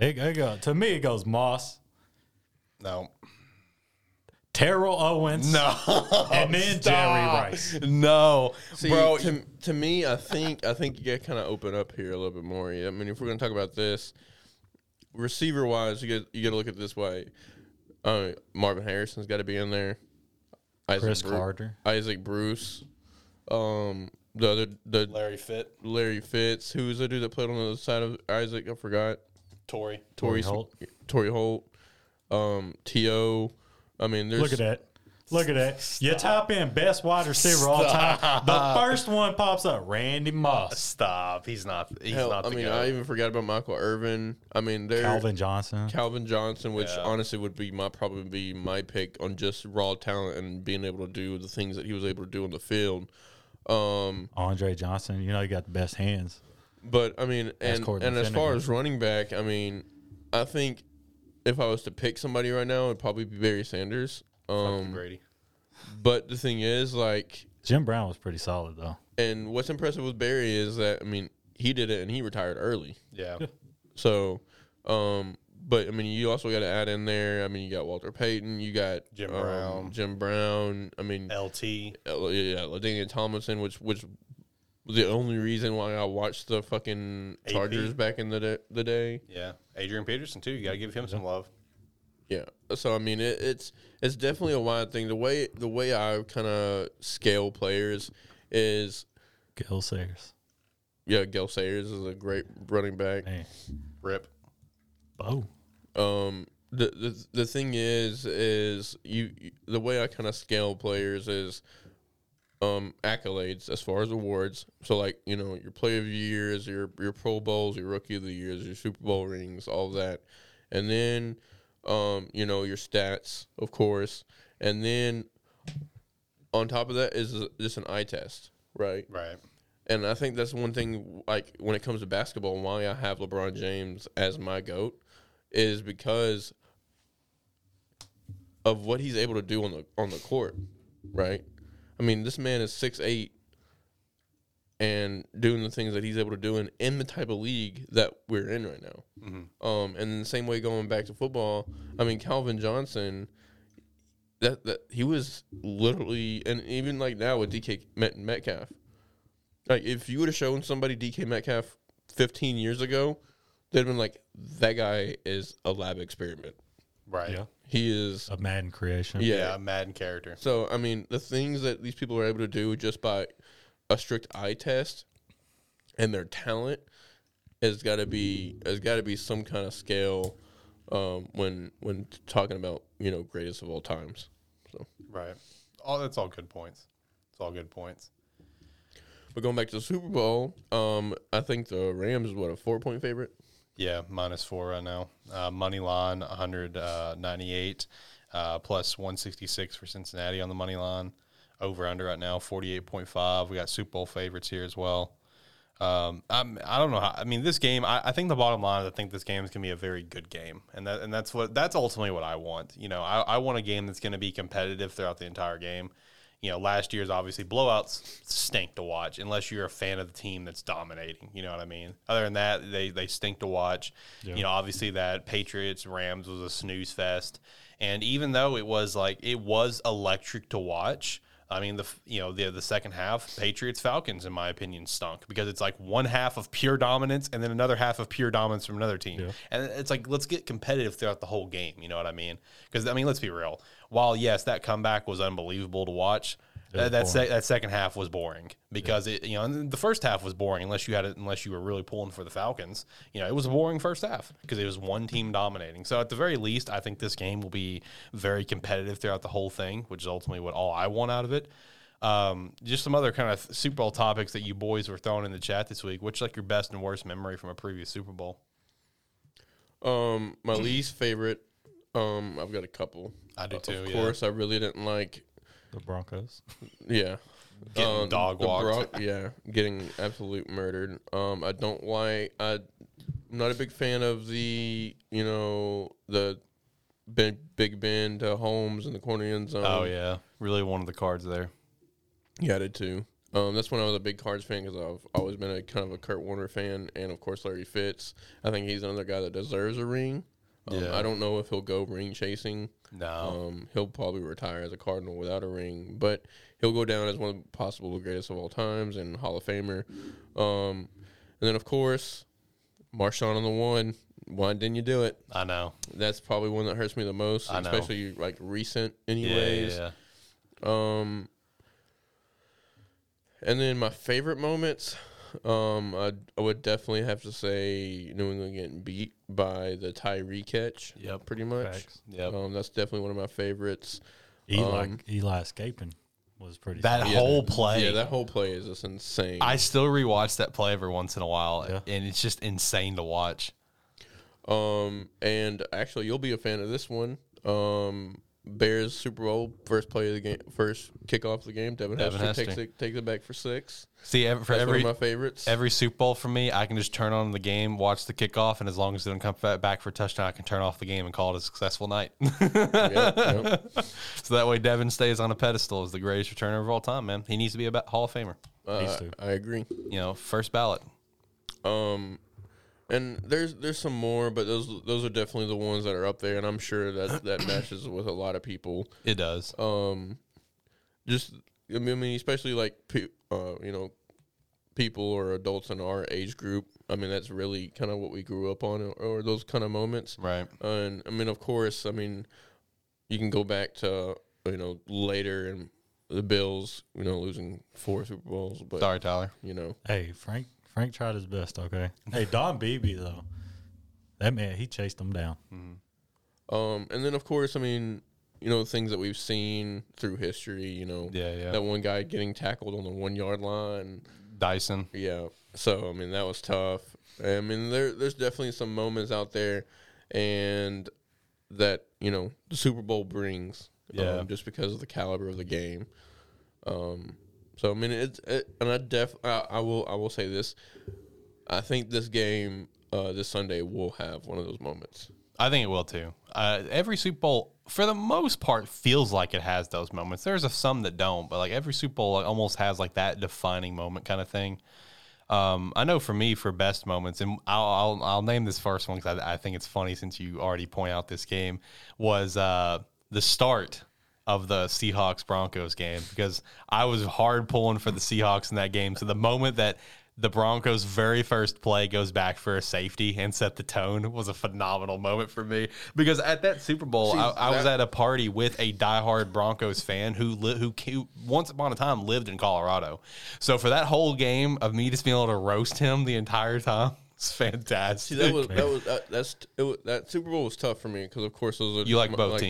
to me it goes Moss. No. Terrell Owens. No. And then Jerry Rice. No. See, bro. To me, I think you got to kind of open up here a little bit more. I mean, if we're going to talk about this, receiver-wise, you got to look at it this way. Marvin Harrison's got to be in there. Chris Carter. Isaac Bruce. The Larry Fitz. Larry Fitz. Who was the dude that played on the other side of Isaac? I forgot. Torrey Holt. T.O., I mean, there's... Look at that. Stop. You type in best wide receiver all time. The first one pops up, Randy Moss. Stop. He's not the guy. I even forgot about Michael Irvin. I mean, there's... Calvin Johnson, which honestly would be probably my pick on just raw talent and being able to do the things that he was able to do on the field. Andre Johnson, you know, he got the best hands. But, I mean, and as far as running back, I mean, I think... If I was to pick somebody right now, it'd probably be Barry Sanders. Brady. But the thing is, like... Jim Brown was pretty solid, though. And what's impressive with Barry is that, I mean, he did it and he retired early. Yeah. So, but, I mean, you also got to add in there, I mean, you got Walter Payton, you got... Jim Brown. I mean... LT. Yeah, LaDainian Tomlinson, which The only reason why I watched the fucking Chargers back in the day. Yeah. Adrian Peterson, too. You got to give him some love. Yeah. So, I mean, it's definitely a wide thing. The way I kind of scale players is Gale Sayers. Yeah, Gale Sayers is a great running back. Man. Rip. Bo. The thing is you the way I kind of scale players is – accolades as far as awards. So, like, you know, your play of the years, your Pro Bowls, your rookie of the years, your Super Bowl rings, all that. And then, you know, your stats, of course. And then on top of that is just an eye test, right? Right. And I think that's one thing, like, when it comes to basketball, why I have LeBron James as my GOAT is because of what he's able to do on the court, right? I mean, this man is 6'8", and doing the things that he's able to do in the type of league that we're in right now. Mm-hmm. And in the same way, going back to football, I mean, Calvin Johnson, that he was literally, and even like now with DK Metcalf, like if you would have shown somebody DK Metcalf 15 years ago, they'd have been like, that guy is a lab experiment. Right. Yeah. He is a Madden creation. Yeah, a Madden character. So, I mean, the things that these people are able to do just by a strict eye test and their talent has got to be some kind of scale when talking about, you know, greatest of all times. So right. That's all good points. It's all good points. But going back to the Super Bowl, I think the Rams is what, a 4-point favorite? Yeah, -4 right now. Money line, 198, plus 166 for Cincinnati on the money line. Over under right now, 48.5. We got Super Bowl favorites here as well. I don't know how. I mean, this game. I think the bottom line is I think this game is going to be a very good game, and that's ultimately what I want. You know, I want a game that's going to be competitive throughout the entire game. You know, last year's obviously blowouts stink to watch unless you're a fan of the team that's dominating. You know what I mean? Other than that, they stink to watch. Yeah. You know, obviously that Patriots-Rams was a snooze fest. And even though it was electric to watch, I mean, the second half, Patriots-Falcons, in my opinion, stunk because it's like one half of pure dominance and then another half of pure dominance from another team. Yeah. And it's like, let's get competitive throughout the whole game. You know what I mean? Because, I mean, let's be real. While, yes, that comeback was unbelievable to watch, that second half was boring because it, you know, and the first half was boring unless you were really pulling for the Falcons. You know, it was a boring first half because it was one team dominating. So at the very least, I think this game will be very competitive throughout the whole thing, which is ultimately what all I want out of it. Just some other kind of Super Bowl topics that you boys were throwing in the chat this week. What's like your best and worst memory from a previous Super Bowl? My least favorite. I've got a couple. I do too. Of course, yeah. I really didn't like the Broncos. Yeah, getting dog walked. Getting absolute murdered. I don't like. I'm not a big fan of the Big Ben to Holmes in the corner end zone. Oh yeah, really wanted the Cards there. Yeah, I did too. That's when I was a big Cards fan because I've always been a kind of a Kurt Warner fan, and of course Larry Fitz. I think he's another guy that deserves a ring. I don't know if he'll go ring chasing. No. He'll probably retire as a Cardinal without a ring, but he'll go down as one of the possible greatest of all times and Hall of Famer. And then, of course, Marshawn on the one. Why didn't you do it? I know. That's probably one that hurts me the most, especially like recent anyways. Yeah. And then my favorite moments – I would definitely have to say New England getting beat by the Tyree catch. Yep, pretty much. Yep. That's definitely one of my favorites. Eli escaping was pretty. Whole play. Yeah, that whole play is just insane. I still rewatch that play every once in a while, and it's just insane to watch. And actually, you'll be a fan of this one. Bears Super Bowl first play of the game, first kickoff of the game. Devin Hester takes it back for 6. See, that's one of my favorites. Every Super Bowl for me, I can just turn on the game, watch the kickoff, and as long as they don't come back for a touchdown, I can turn off the game and call it a successful night. So that way, Devin stays on a pedestal as the greatest returner of all time. Man, he needs to be a Hall of Famer. I agree. You know, first ballot. And there's some more, but those are definitely the ones that are up there, and I'm sure that matches with a lot of people. It does. Especially like you know, people or adults in our age group. I mean, that's really kind of what we grew up on, or those kind of moments. Right. And, I mean, of course, I mean, you can go back to, you know, later and the Bills, you know, losing 4 Super Bowls. But, sorry, Tyler. You know. Hey, Frank tried his best, okay? Hey, Don Beebe, though, that man, he chased them down. Mm-hmm. And then, of course, I mean, you know, things that we've seen through history, you know. Yeah, yeah. That one guy getting tackled on the 1-yard line. Dyson. Yeah. So, I mean, that was tough. I mean, there's definitely some moments out there and that, you know, the Super Bowl brings just because of the caliber of the game. So, I mean, I will say this. I think this game this Sunday will have one of those moments. I think it will, too. Every Super Bowl, for the most part, feels like it has those moments. There's some that don't, but, like, every Super Bowl almost has, like, that defining moment kind of thing. I know for me, for best moments, and I'll name this first one because I think it's funny since you already point out this game, was the start of the Seahawks-Broncos game, because I was hard pulling for the Seahawks in that game. So the moment that the Broncos' very first play goes back for a safety and set the tone was a phenomenal moment for me, because at that Super Bowl, I was at a party with a diehard Broncos fan who once upon a time lived in Colorado. So for that whole game of me just being able to roast him the entire time, it's fantastic. See, that Super Bowl was tough for me because, of course, those are both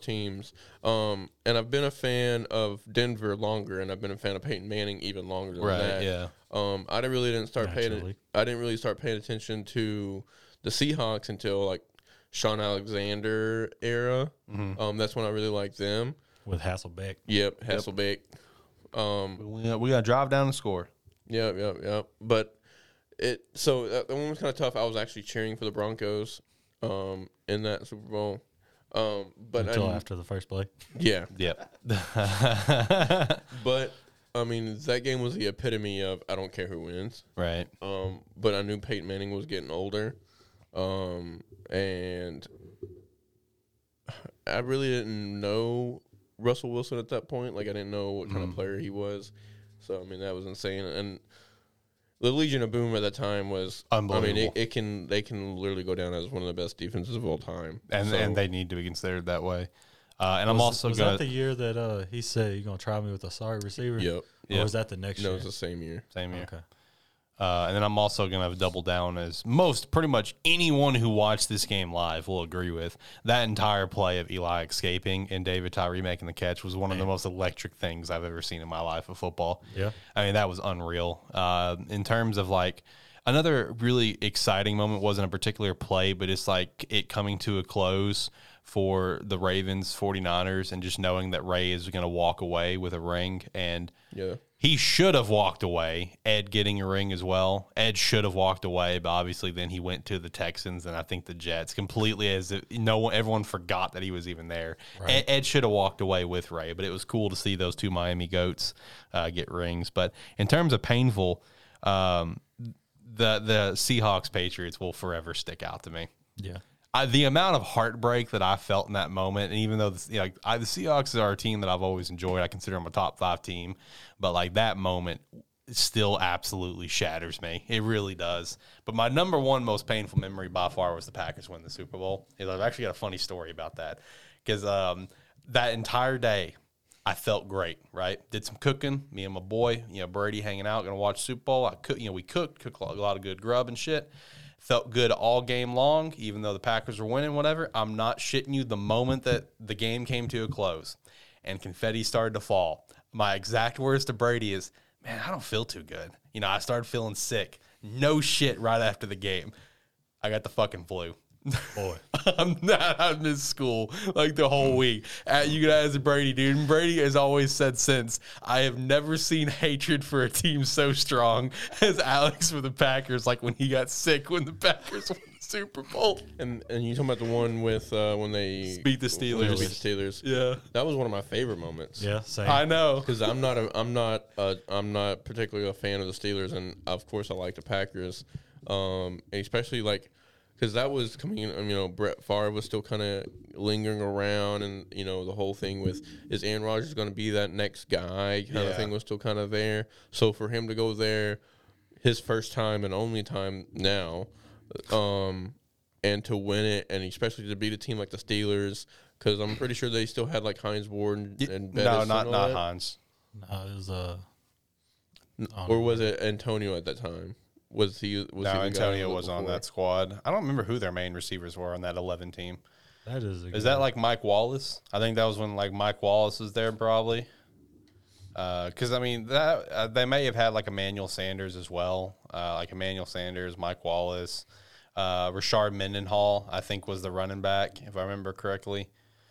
teams. And I've been a fan of Denver longer, and I've been a fan of Peyton Manning even longer than that. Yeah. I didn't really start paying attention to the Seahawks until like Sean Alexander era. Mm-hmm. That's when I really liked them with Hasselbeck. Yep, Hasselbeck. Yep. We gotta drive down and score. Yep. But that one was kind of tough. I was actually cheering for the Broncos in that Super Bowl. But until after the first play. Yeah. Yep. But. I mean, that game was the epitome of I don't care who wins. Right. But I knew Peyton Manning was getting older. And I really didn't know Russell Wilson at that point. Like, I didn't know what kind of player he was. So, I mean, that was insane. And the Legion of Boom at that time was unbelievable. I mean, they can literally go down as one of the best defenses of all time. And they need to be considered that way. Was that the year that he said, "You're gonna try me with a sorry receiver"? Yep. Or was that the next year? No, it was the same year. Okay. And then I'm also gonna double down as pretty much anyone who watched this game live will agree with that entire play of Eli escaping and David Tyree making the catch was one of the most electric things I've ever seen in my life of football. Yeah, I mean that was unreal. In terms of like. Another really exciting moment wasn't a particular play, but it's like it coming to a close for the Ravens, 49ers, and just knowing that Ray is going to walk away with a ring. And he should have walked away. Ed getting a ring as well. Ed should have walked away, but obviously then he went to the Texans and I think the Jets completely as if everyone forgot that he was even there. Right. Ed should have walked away with Ray, but it was cool to see those two Miami Goats get rings. But in terms of painful, the Seahawks-Patriots will forever stick out to me. Yeah. The amount of heartbreak that I felt in that moment, and even though the Seahawks are a team that I've always enjoyed, I consider them a top 5 team, but like that moment still absolutely shatters me. It really does. But my number one most painful memory by far was the Packers winning the Super Bowl. I've actually got a funny story about that because that entire day, I felt great, right? Did some cooking, me and my boy, Brady hanging out, going to watch Super Bowl. We cooked a lot of good grub and shit. Felt good all game long, even though the Packers were winning, whatever. I'm not shitting you. The moment that the game came to a close and confetti started to fall, my exact words to Brady is, man, I don't feel too good. I started feeling sick. No shit right after the game. I got the fucking flu. Boy, I missed school like the whole week. You could ask Brady, dude. And Brady has always said since, I have never seen hatred for a team so strong as Alex for the Packers. Like when he got sick when the Packers won the Super Bowl. And you talking about the one with when they beat the Steelers? Yeah, that was one of my favorite moments. Yeah, same. I know because I'm not particularly a fan of the Steelers, and of course I like the Packers, especially like. Because that was coming in, Brett Favre was still kind of lingering around and, the whole thing with is Aaron Rodgers going to be that next guy kind of thing was still kind of there. So for him to go there his first time and only time now, and to win it, and especially to beat a team like the Steelers, because I'm pretty sure they still had like Heinz Ward and Bettis. No, not Heinz. No, it was or was it Antonio at that time? Antonio was on that squad. I don't remember who their main receivers were on that 11 team. That is. Is that like Mike Wallace? I think that was when like Mike Wallace was there probably. Because I mean that they may have had like Emmanuel Sanders as well, Mike Wallace, Rashard Mendenhall, I think was the running back if I remember correctly.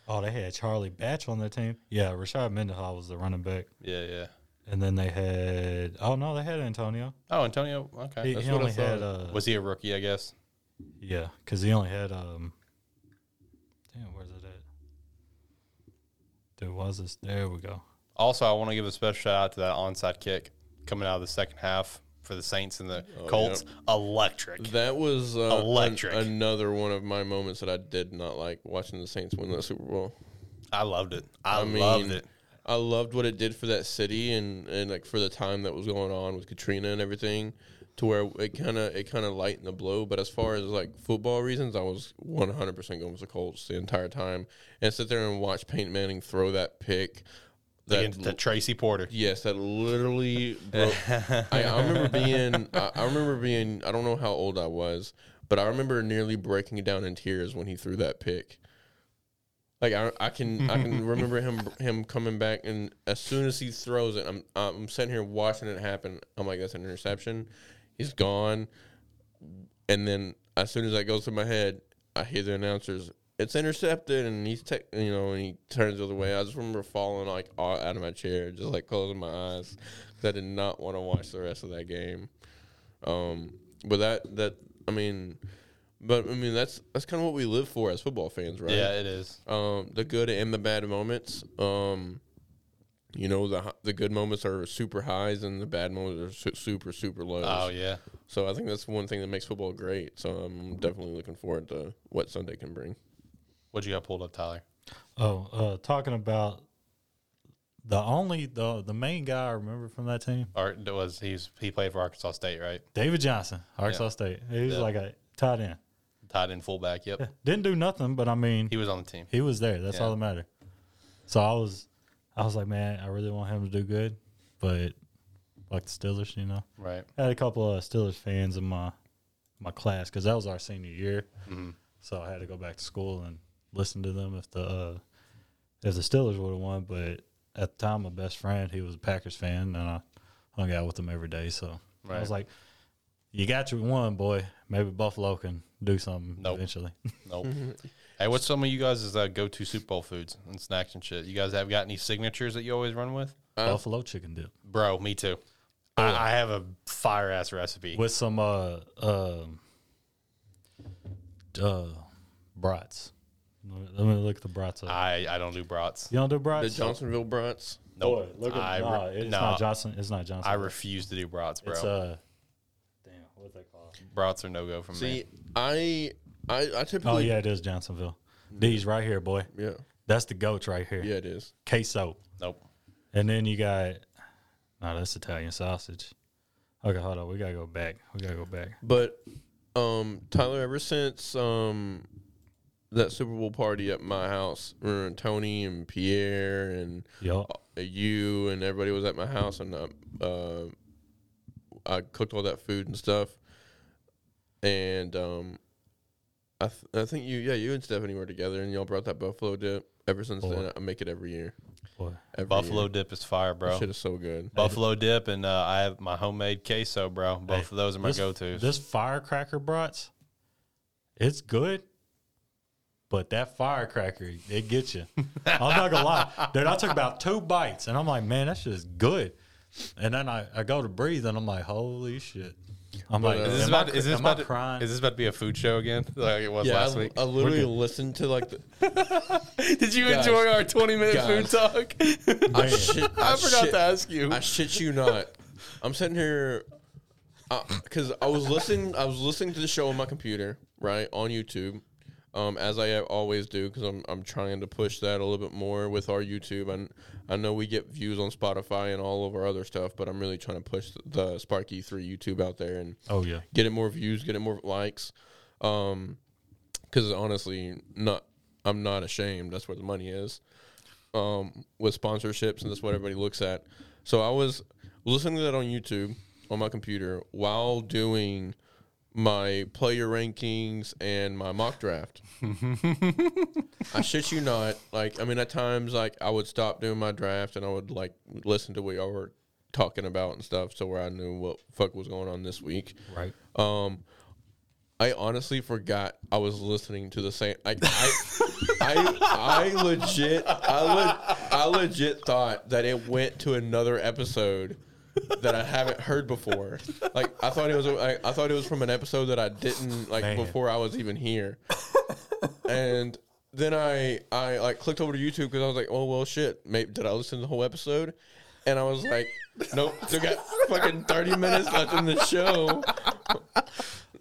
Oh, they had Charlie Batch on their team. Yeah, Rashard Mendenhall was the running back. Yeah. And then they had they had Antonio. Oh, Antonio. Okay, he only had. Was he a rookie? I guess. Yeah, because he only had where's it at? There was this. There we go. Also, I want to give a special shout out to that onside kick coming out of the second half for the Saints and the Colts. Yeah. Electric. That was electric. Another one of my moments that I did not like watching the Saints win that Super Bowl. I loved it. I loved it. I loved what it did for that city and like for the time that was going on with Katrina and everything, to where it kind of lightened the blow. But as far as like football reasons, I was 100% going with the Colts the entire time, and sit there and watch Peyton Manning throw that pick. To Tracy Porter. Yes, that literally broke. I remember being, I don't know how old I was, but I remember nearly breaking down in tears when he threw that pick. Like I can remember him coming back, and as soon as he throws it, I'm sitting here watching it happen. I'm like, that's an interception. He's gone. And then as soon as that goes through my head, I hear the announcers, it's intercepted, and and he turns the other way. I just remember falling like out of my chair, just like closing my eyes, because I did not want to watch the rest of that game. But that's kind of what we live for as football fans, right? Yeah, it is. The good and the bad moments. The good moments are super highs, and the bad moments are super, super lows. Oh, yeah. So I think that's one thing that makes football great. So I'm definitely looking forward to what Sunday can bring. What you got pulled up, Tyler? Oh, talking about the main guy I remember from that team. He played for Arkansas State, right? David Johnson, Arkansas State. He was like a tight end fullback. Yep. Yeah. Didn't do nothing, but I mean, he was on the team. He was there. That's all that mattered. So I was like, man, I really want him to do good, but like the Steelers, right? I had a couple of Steelers fans in my class because that was our senior year. Mm-hmm. So I had to go back to school and listen to them if the Steelers would have won. But at the time, my best friend, he was a Packers fan, and I hung out with him every day. So I was like, you got your one, boy. Maybe Buffalo can do something eventually. Nope. Hey, what's some of you guys' go-to Super Bowl foods and snacks and shit? You guys have got any signatures that you always run with? Buffalo chicken dip. Bro, me too. Oh, I have a fire-ass recipe. With some brats. Let me look at the brats up. I don't do brats. You don't do brats? The Johnsonville brats? No. Nope. It's not Johnson. I refuse to do brats, bro. It's damn, what's that called? Brats are no-go for me. See, I typically... Oh, yeah, it is Johnsonville. These right here, boy. Yeah. That's the goats right here. Yeah, it is. Queso. Nope. And then you got... No, that's Italian sausage. Okay, hold on. We got to go back. But... Tyler, ever since that Super Bowl party at my house, Tony and Pierre and you and everybody was at my house, and I cooked all that food and stuff, and I think you and Stephanie were together, and y'all brought that buffalo dip. Ever since then, I make it every year. Buffalo dip is fire, bro. That shit is so good. Buffalo dip, and I have my homemade queso, bro. Both of those are my go-tos. This firecracker brats, it's good, but that firecracker, it gets you. I'm not going to lie. Dude, I took about 2 bites, and I'm like, man, that shit is good. And then I go to breathe, and I'm like, holy shit. Is this about to be a food show again? Like it was last week. I literally listened to like the Did you enjoy our 20-minute food talk? I forgot to ask you. I shit you not. I'm sitting here because I was listening to the show on my computer, right, on YouTube. as I always do, because I'm trying to push that a little bit more with our YouTube. And I know we get views on Spotify and all of our other stuff, but I'm really trying to push the SparkE3 YouTube out there and get it more views, get it more likes. Because honestly, I'm not ashamed. That's where the money is, with sponsorships, and that's what everybody looks at. So I was listening to that on YouTube on my computer while doing my player rankings and my mock draft. I shit you not. Like, I mean, at times, like, I would stop doing my draft and I would, like, listen to what y'all were talking about and stuff, so where I knew what fuck was going on this week. Right. I honestly forgot I was listening to the same. I legit thought that it went to another episode that I haven't heard before. Like, I thought it was from an episode that I didn't like before I was even here. And then I like clicked over to YouTube because I was like, oh well, shit. Did I listen to the whole episode? And I was like, nope. They got fucking 30 minutes left in the show.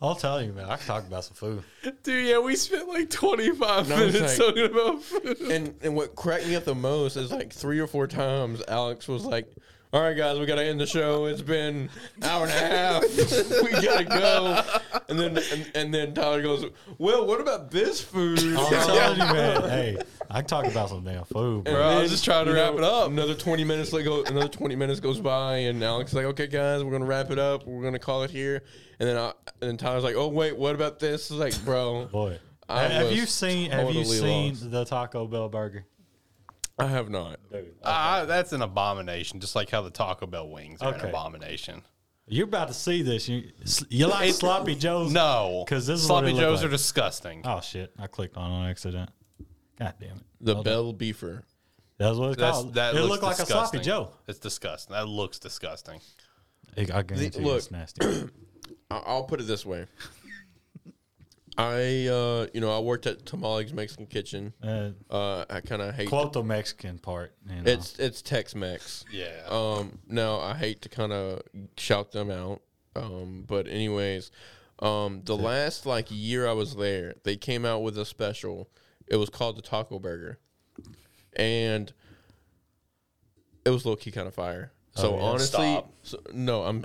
I'll tell you, man. I talked about some food, dude. Yeah, we spent like 25 minutes talking about food. And what cracked me up the most is like 3 or 4 times Alex was like, all right, guys, we got to end the show. It's been an hour and a half. We got to go. And then Tyler goes, well, what about this food? I'm telling you, man. Hey, I can talk about some damn food. Bro, I was just trying to wrap it up. Another 20 minutes goes by, and Alex's like, okay, guys, we're going to wrap it up. We're going to call it here. And then Tyler's like, oh, wait, what about this? I was like, bro. Boy. Have you seen the Taco Bell burger? I have not. Dude, that's an abomination, just like how the Taco Bell wings are an abomination. You're about to see this. You like Sloppy Joes? No. Because Sloppy Joes are disgusting. Oh, shit. I clicked on accident. God damn it. The Bell Beefer. That's what it's called. It looked like a Sloppy Joe. It's disgusting. That looks disgusting. I guarantee it's nasty. I'll put it this way. I worked at Tamale's Mexican Kitchen. I kind of hate the Mexican part. You know. It's Tex-Mex. Yeah. Now I hate to kind of shout them out. But anyways, the last like year I was there, they came out with a special. It was called the Taco Burger, and it was low key kind of fire. So honestly, no, I'm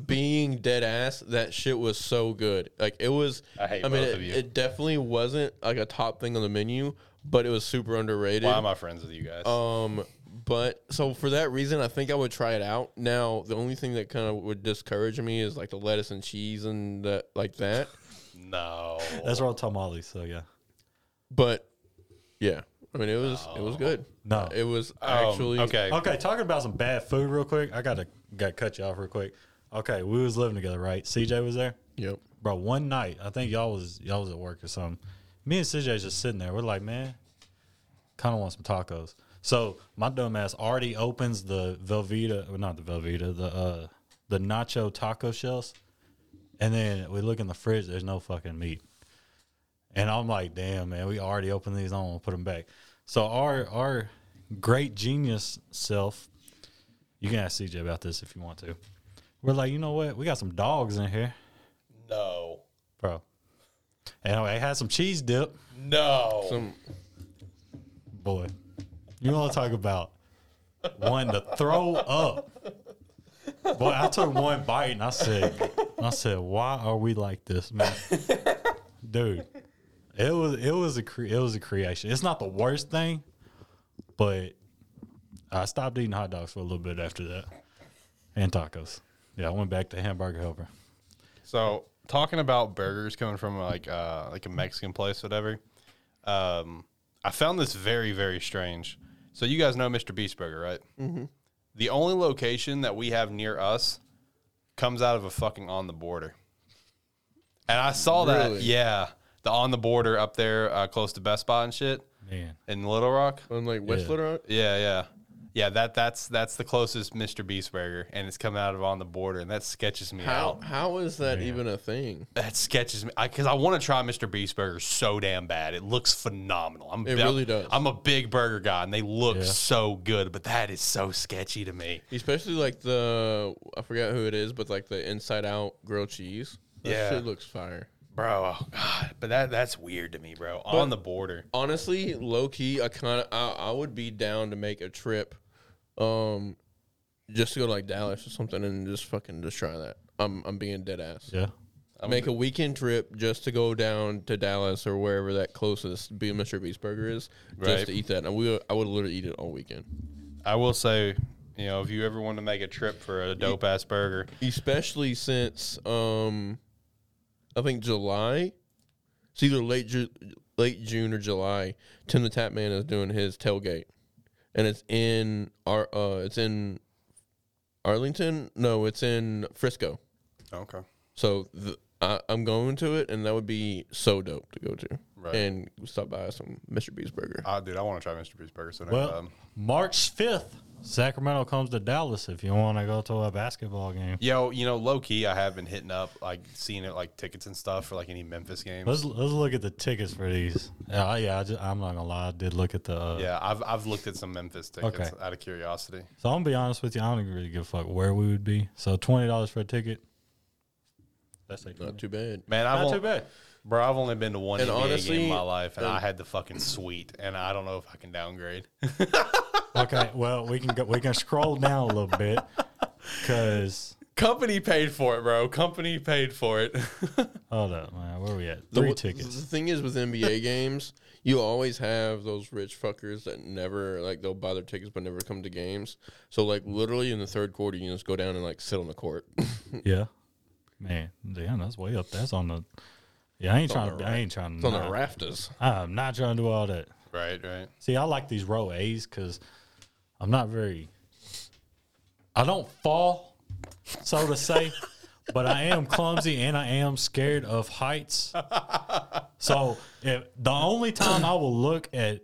being dead ass. That shit was so good. Like it was, it definitely wasn't like a top thing on the menu, but it was super underrated. Why am I friends with you guys? But so for that reason, I think I would try it out. Now, the only thing that kind of would discourage me is like the lettuce and cheese and that, like that. No, that's all tamales. So yeah, but yeah. I mean, it was good. No, it was actually okay. Okay, talking about some bad food real quick. I got to cut you off real quick. Okay, we was living together, right? CJ was there. Yep, bro. One night, I think y'all was at work or something. Me and CJ just sitting there. We're like, man, kind of want some tacos. So my dumb ass already opens the nacho taco shells, and then we look in the fridge. There's no fucking meat. And I'm like, damn, man, we already opened these. I don't want to put them back. So our great genius self, you can ask CJ about this if you want to. We're like, you know what? We got some dogs in here. No. Bro. And I had some cheese dip. No. Boy, you want to talk about wanting to throw up. Boy, I took one bite and I said, why are we like this, man? Dude. It was a creation. It's not the worst thing, but I stopped eating hot dogs for a little bit after that, and tacos. Yeah, I went back to Hamburger Helper. So talking about burgers coming from like a Mexican place, whatever. I found this very very strange. So you guys know Mr. Beast Burger, right? Mm-hmm. The only location that we have near us comes out of a fucking On the Border, and I saw that. Yeah. The On the Border up there close to Best Buy and shit. Man. In Little Rock. In like West Little Rock? Yeah. Yeah, that's the closest Mr. Beast Burger, and it's coming out of On the Border, and that sketches me out. How is that even a thing? That sketches me out, because I want to try Mr. Beast Burger so damn bad. It looks phenomenal. It really does. I'm a big burger guy, and they look so good, but that is so sketchy to me. Especially like I forgot who it is, but like the Inside Out grilled cheese. That shit looks fire. Bro, God, but that's weird to me, bro. But on the border. Honestly, low-key, I would be down to make a trip just to go to, like, Dallas or something and just try that. I'm being dead ass. Yeah. Make a weekend trip just to go down to Dallas or wherever that closest Mr. Beast Burger is just to eat that. And I would literally eat it all weekend. I will say, you know, if you ever want to make a trip for a dope-ass burger. Especially since I think July. It's either late June or July. Tim the Tap Man is doing his tailgate, and it's in Arlington. No, it's in Frisco. Okay. So I'm going to it, and that would be so dope to go to. Right. And stop by some Mr. B's Burger. Dude, I want to try Mr. B's Burger. So March 5th. Sacramento comes to Dallas if you want to go to a basketball game. Yo, you know, low-key, I have been hitting up, like, seeing it, like, tickets and stuff for, like, any Memphis games. Let's look at the tickets for these. I'm not going to lie. I did look at the I've looked at some Memphis tickets out of curiosity. So, I'm going to be honest with you. I don't really give a fuck where we would be. So, $20 for a ticket. That's like not too bad. Man, not too bad. Bro, I've only been to one NBA game in my life, and I had the fucking suite, and I don't know if I can downgrade. Okay, well, we can scroll down a little bit because company paid for it, bro. Company paid for it. Hold up, man. Where are we at? Three tickets. The thing is with NBA games, you always have those rich fuckers that never, like, they'll buy their tickets but never come to games. So, like, literally in the third quarter, you just go down and, like, sit on the court. Yeah, man. Damn, that's way up. That's on the. Yeah, I ain't trying to. It's on the rafters. I'm not trying to do all that. Right. See, I like these row A's because. I'm not very – I don't fall, so to say, but I am clumsy and I am scared of heights. So the only time I will look at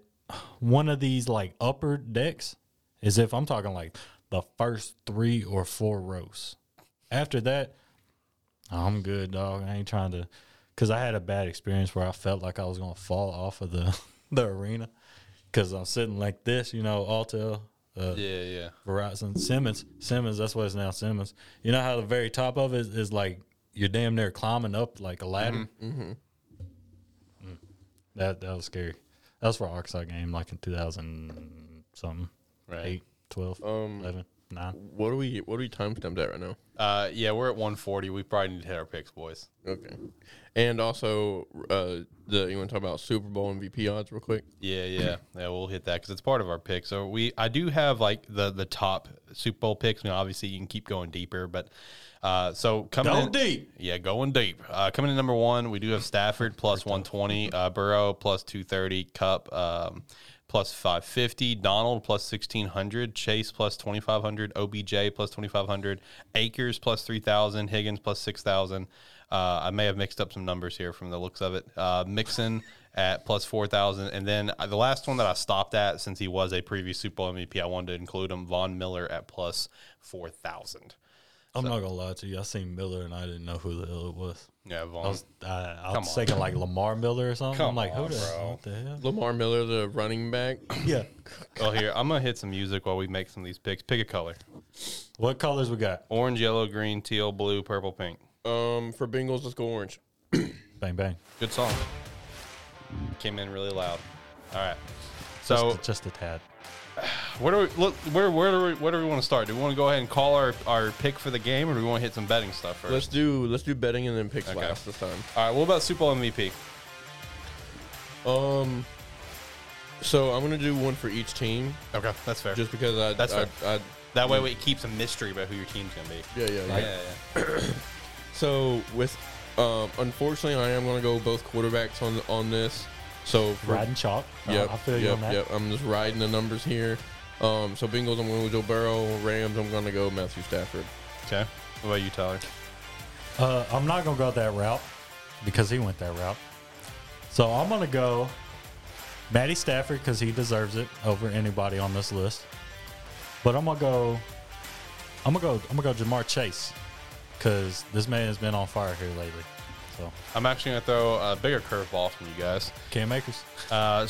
one of these, like, upper decks is if I'm talking, like, the first 3 or 4 rows. After that, I'm good, dog. I ain't trying to – because I had a bad experience where I felt like I was going to fall off of the arena because I'm sitting like this, you know, Alto – Verizon. Simmons, that's what it's now, Simmons. You know how the very top of it is like you're damn near climbing up like a ladder? Mm-hmm. That was scary. That was for Arkansas game like in 2000-something. Right. 8, 12, 11, 9. What are we timestamped at right now? We're at 140. We probably need to hit our picks, boys. Okay. And also, you want to talk about Super Bowl MVP odds real quick? Yeah, we'll hit that because it's part of our pick. So I do have, like, the top Super Bowl picks. You know, obviously, you can keep going deeper, but going deep. Coming in number one, we do have Stafford plus 120, Burrow plus 230, Cup plus 550, Donald plus 1,600, Chase plus 2,500, OBJ plus 2,500, Akers plus 3,000, Higgins plus 6,000. I may have mixed up some numbers here from the looks of it. Mixon at plus 4,000. And then the last one that I stopped at, since he was a previous Super Bowl MVP, I wanted to include him, Von Miller at plus 4,000. I'm not going to lie to you. I seen Miller, and I didn't know who the hell it was. Yeah, Von. I was thinking, like, Lamar Miller or something. What the hell? Lamar Miller, the running back? Yeah. Well, here, I'm going to hit some music while we make some of these picks. Pick a color. What colors we got? Orange, yellow, green, teal, blue, purple, pink. For Bengals, let's go orange. Bang, bang. Good song. Came in really loud. All right. So just a tad. Where do we want to start? Do we want to go ahead and call our pick for the game, or do we want to hit some betting stuff first? Let's do betting and then picks last this time. All right. What about Super Bowl MVP? So I'm gonna do one for each team. Okay, that's fair. Just because that's fair. That way it keeps a mystery about who your team's gonna be. Yeah. So with, unfortunately, I am going to go both quarterbacks on this. So riding chalk. Yep, I feel you on that. Yep. I'm just riding the numbers here. So Bengals, I'm going to go Joe Burrow. Rams, I'm going to go Matthew Stafford. Okay. What about you, Tyler? I'm not going to go that route because he went that route. So I'm going to go Matty Stafford because he deserves it over anybody on this list. But I'm going to go Jamar Chase. Because this man has been on fire here lately. So I'm actually going to throw a bigger curveball from you guys. Cam Akers.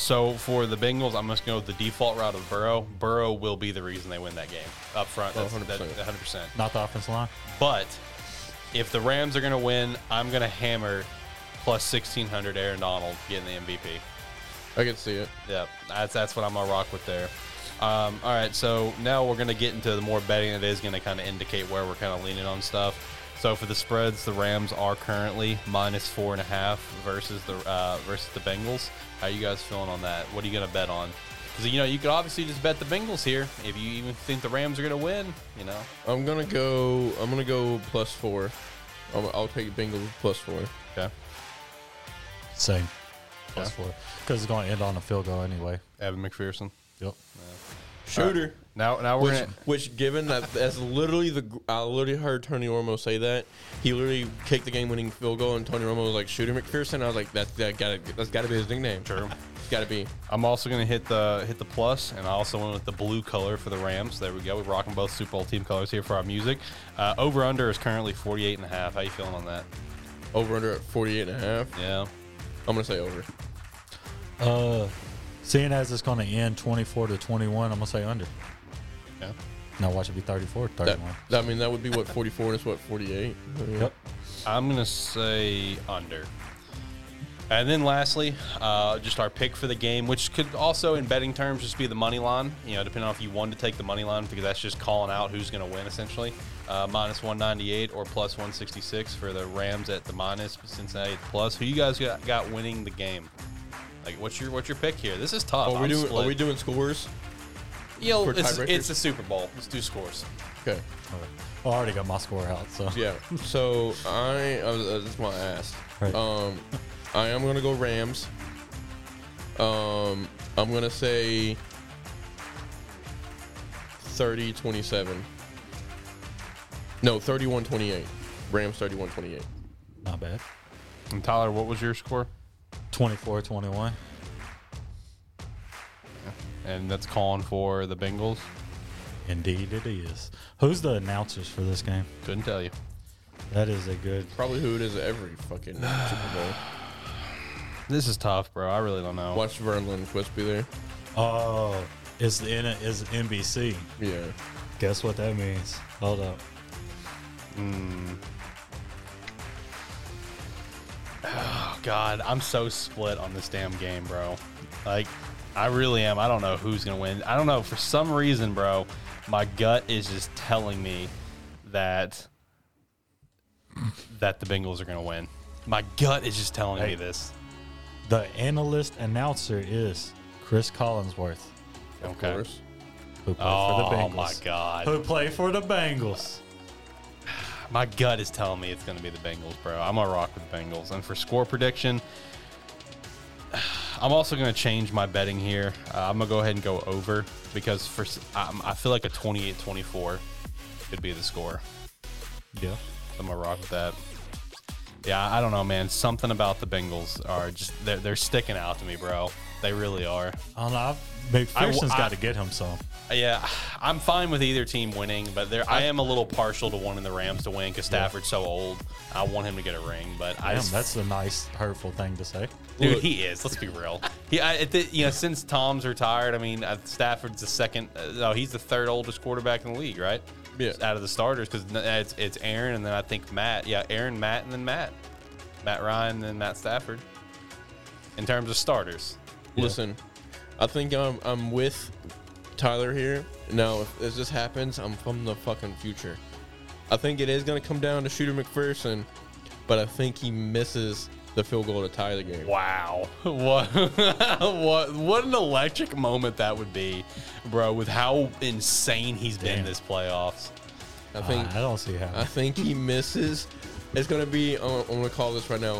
So for the Bengals, I'm just going to go the default route of Burrow. Burrow will be the reason they win that game up front. That's 100%. Not the offensive line. But if the Rams are going to win, I'm going to hammer plus 1,600 Aaron Donald getting the MVP. I can see it. Yeah, that's what I'm going to rock with there. All right, so now we're going to get into the more betting that is going to kind of indicate where we're kind of leaning on stuff. So for the spreads, the Rams are currently minus 4.5 versus the Bengals. How are you guys feeling on that? What are you going to bet on? Because, you know, you could obviously just bet the Bengals here if you even think the Rams are going to win, you know. I'm going to go plus 4. I'll take Bengals plus 4. Okay. Same. Plus 4. Because it's going to end on a field goal anyway. Evan McPherson. Yep. Yeah. Shooter. Right. Now we're which given that that's literally I literally heard Tony Romo say that. He literally kicked the game-winning field goal, and Tony Romo was like, Shooter McPherson. I was like, that's got to be his nickname. True. It's got to be. I'm also going to hit the plus, and I also went with the blue color for the Rams. There we go. We're rocking both Super Bowl team colors here for our music. Over-under is currently 48.5. How you feeling on that? Over-under at 48.5? Yeah. I'm going to say over. Seeing as it's going to end 24-21, I'm going to say under. Yeah. Now watch it be 34-31. That would be, what, 44 and it's, what, 48? Yeah. Yep. I'm going to say under. And then lastly, just our pick for the game, which could also, in betting terms, just be the money line, you know, depending on if you want to take the money line, because that's just calling out who's going to win, essentially. Minus 198 or plus 166 for the Rams at the minus, Cincinnati at the plus. Who you guys got winning the game? Like, what's your pick here? This is tough. Are we doing scores? Yeah, it's a Super Bowl. Let's do scores. Okay. All right. Well, I already got my score out. So yeah. So that's my ass. Right. I am gonna go Rams. I'm gonna say 30-27. No, 31-28. Rams 31-28. Not bad. And Tyler, what was your score? 24-21. And that's calling for the Bengals. Indeed it is. Who's the announcers for this game? Couldn't tell you. That is a good... Probably who it is every fucking Super Bowl. This is tough, bro. I really don't know. Watch Vern Lindquist be there. Oh, it's NBC. Yeah. Guess what that means. Hold up. Oh, God, I'm so split on this damn game, bro. Like, I really am. I don't know who's going to win. I don't know. For some reason, bro, my gut is just telling me that the Bengals are going to win. My gut is just telling me this. The analyst announcer is Chris Collinsworth. Of course. Who played for the Bengals. Oh, my God. Who played for the Bengals. My gut is telling me it's going to be the Bengals, bro. I'm going to rock with the Bengals. And for score prediction, I'm also going to change my betting here. I'm going to go ahead and go over because I feel like a 28-24 could be the score. Yeah. I'm going to rock with that. Yeah, I don't know, man. Something about the Bengals are just – they're sticking out to me, bro. They really are. I don't know. McPherson's got to get him some. Yeah, I'm fine with either team winning, but I am a little partial to wanting the Rams to win because Stafford's so old. I want him to get a ring, but that's a nice, hurtful thing to say. Dude, he is. Let's be real. Since Tom's retired, I mean, Stafford's the second. No, he's the third oldest quarterback in the league, right? Yeah. Out of the starters, because it's Aaron and then I think Matt. Yeah, Aaron, Matt, and then Matt. Matt Ryan, then Matt Stafford. In terms of starters. Yeah. Listen, I think I'm with Tyler here. Now, if this happens, I'm from the fucking future. I think it is going to come down to Shooter McPherson, but I think he misses the field goal to tie the game. Wow. What an electric moment that would be, bro, with how insane he's been this playoffs. I think I don't see how. I think he misses. It's going to be, I'm going to call this right now,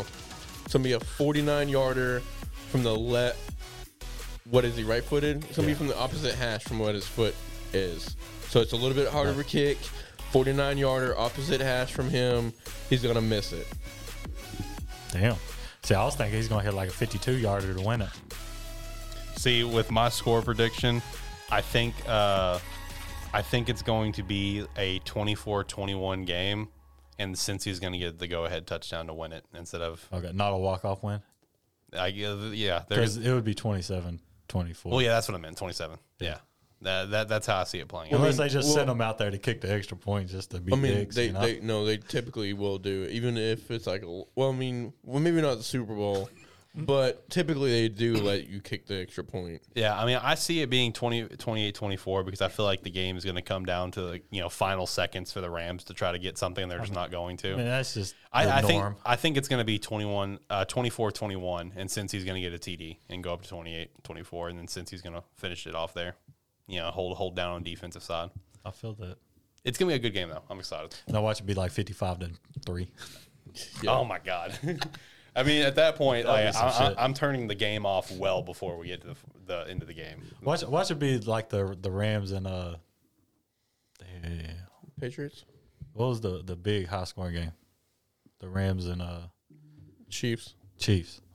it's going to be a 49-yarder from the left. What is he, right-footed? It's going to be from the opposite hash from what his foot is. So it's a little bit harder of a kick. 49-yarder, opposite hash from him. He's going to miss it. Damn. See, I was thinking he's going to hit like a 52-yarder to win it. See, with my score prediction, I think it's going to be a 24-21 game, and Cincy's going to get the go-ahead touchdown to win it instead of – Okay, not a walk-off win? Yeah. Because it would be 27-24. Well, yeah, that's what I meant, 27. Yeah. That's how I see it playing. Well, unless they just send them out there to kick the extra point just to be dicks. They typically will do it, even if it's like a, maybe not the Super Bowl, but typically they do let you kick the extra point. Yeah, I see it being 28-24 because I feel like the game is going to come down to the final seconds for the Rams to try to get something. They're just not going to. That's just the norm. I think it's going to be 24-21, and Cincy's going to get a TD and go up to 28-24, and then Cincy's going to finish it off there. Hold down on defensive side. I feel that. It's going to be a good game, though. I'm excited. And I watch it be like 55-3. Yeah. Oh, my God. At that point, I'm turning the game off well before we get to the end of the game. Watch it be like the Rams and Patriots. What was the big high-scoring game? The Rams and Chiefs.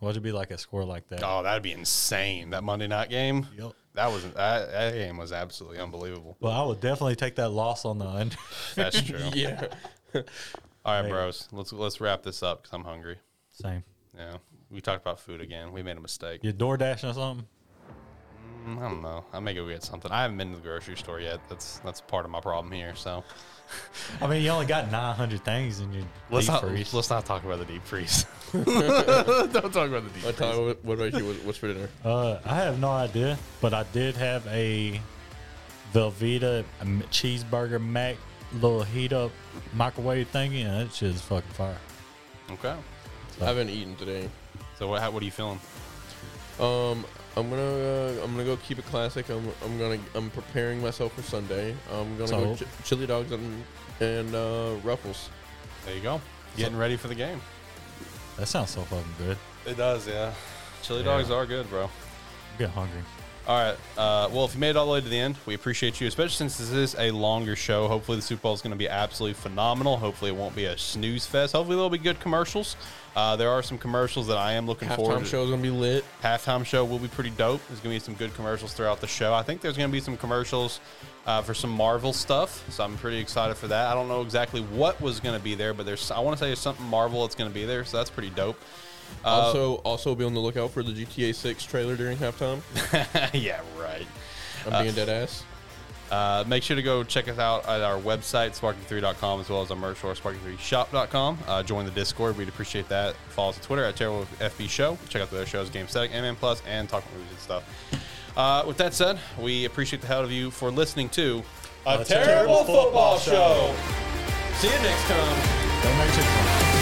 Watch it be like a score like that. Oh, that'd be insane, that Monday night game. Yep. That game was absolutely unbelievable. Well, I would definitely take that loss on the under. That's true. Yeah. All right, bros. Let's wrap this up because I'm hungry. Same. Yeah. We talked about food again. We made a mistake. You door dashing or something? I don't know. I may go get something. I haven't been to the grocery store yet. That's part of my problem here. So. You only got 900 things in your deep freeze. Let's not talk about the deep freeze. Don't talk about the deep freeze. What about you? What's for dinner? I have no idea, but I did have a Velveeta cheeseburger Mac little heat-up microwave thingy, and that shit is fucking fire. Okay. So, I haven't eaten today. So what are you feeling? I'm gonna go keep it classic. I'm preparing myself for Sunday. I'm gonna go chili dogs and Ruffles. There you go. Getting ready for the game. That sounds so fucking good. It does, yeah. Chili dogs are good, bro. Get hungry. All right. Well, if you made it all the way to the end, we appreciate you, especially since this is a longer show. Hopefully the Super Bowl is going to be absolutely phenomenal. Hopefully it won't be a snooze fest. Hopefully there'll be good commercials. There are some commercials that I am looking forward to. Halftime show is going to be lit. Halftime show will be pretty dope. There's going to be some good commercials throughout the show. I think there's going to be some commercials for some Marvel stuff, so I'm pretty excited for that. I don't know exactly what was going to be there, but I want to say there's something Marvel that's going to be there, so that's pretty dope. Also be on the lookout for the GTA 6 trailer during halftime. Yeah, right. I'm being dead ass. Make sure to go check us out at our website, SparkE3.com, as well as our merch store, SparkE3Shop.com. Join the Discord. We'd appreciate that. Follow us on Twitter at TerribleFBShow. Check out the other shows, Game Static, MM Plus, and Talk Movies and stuff. With that said, we appreciate the hell of you for listening to A Terrible Football Show. See you next time. Don't make it fun.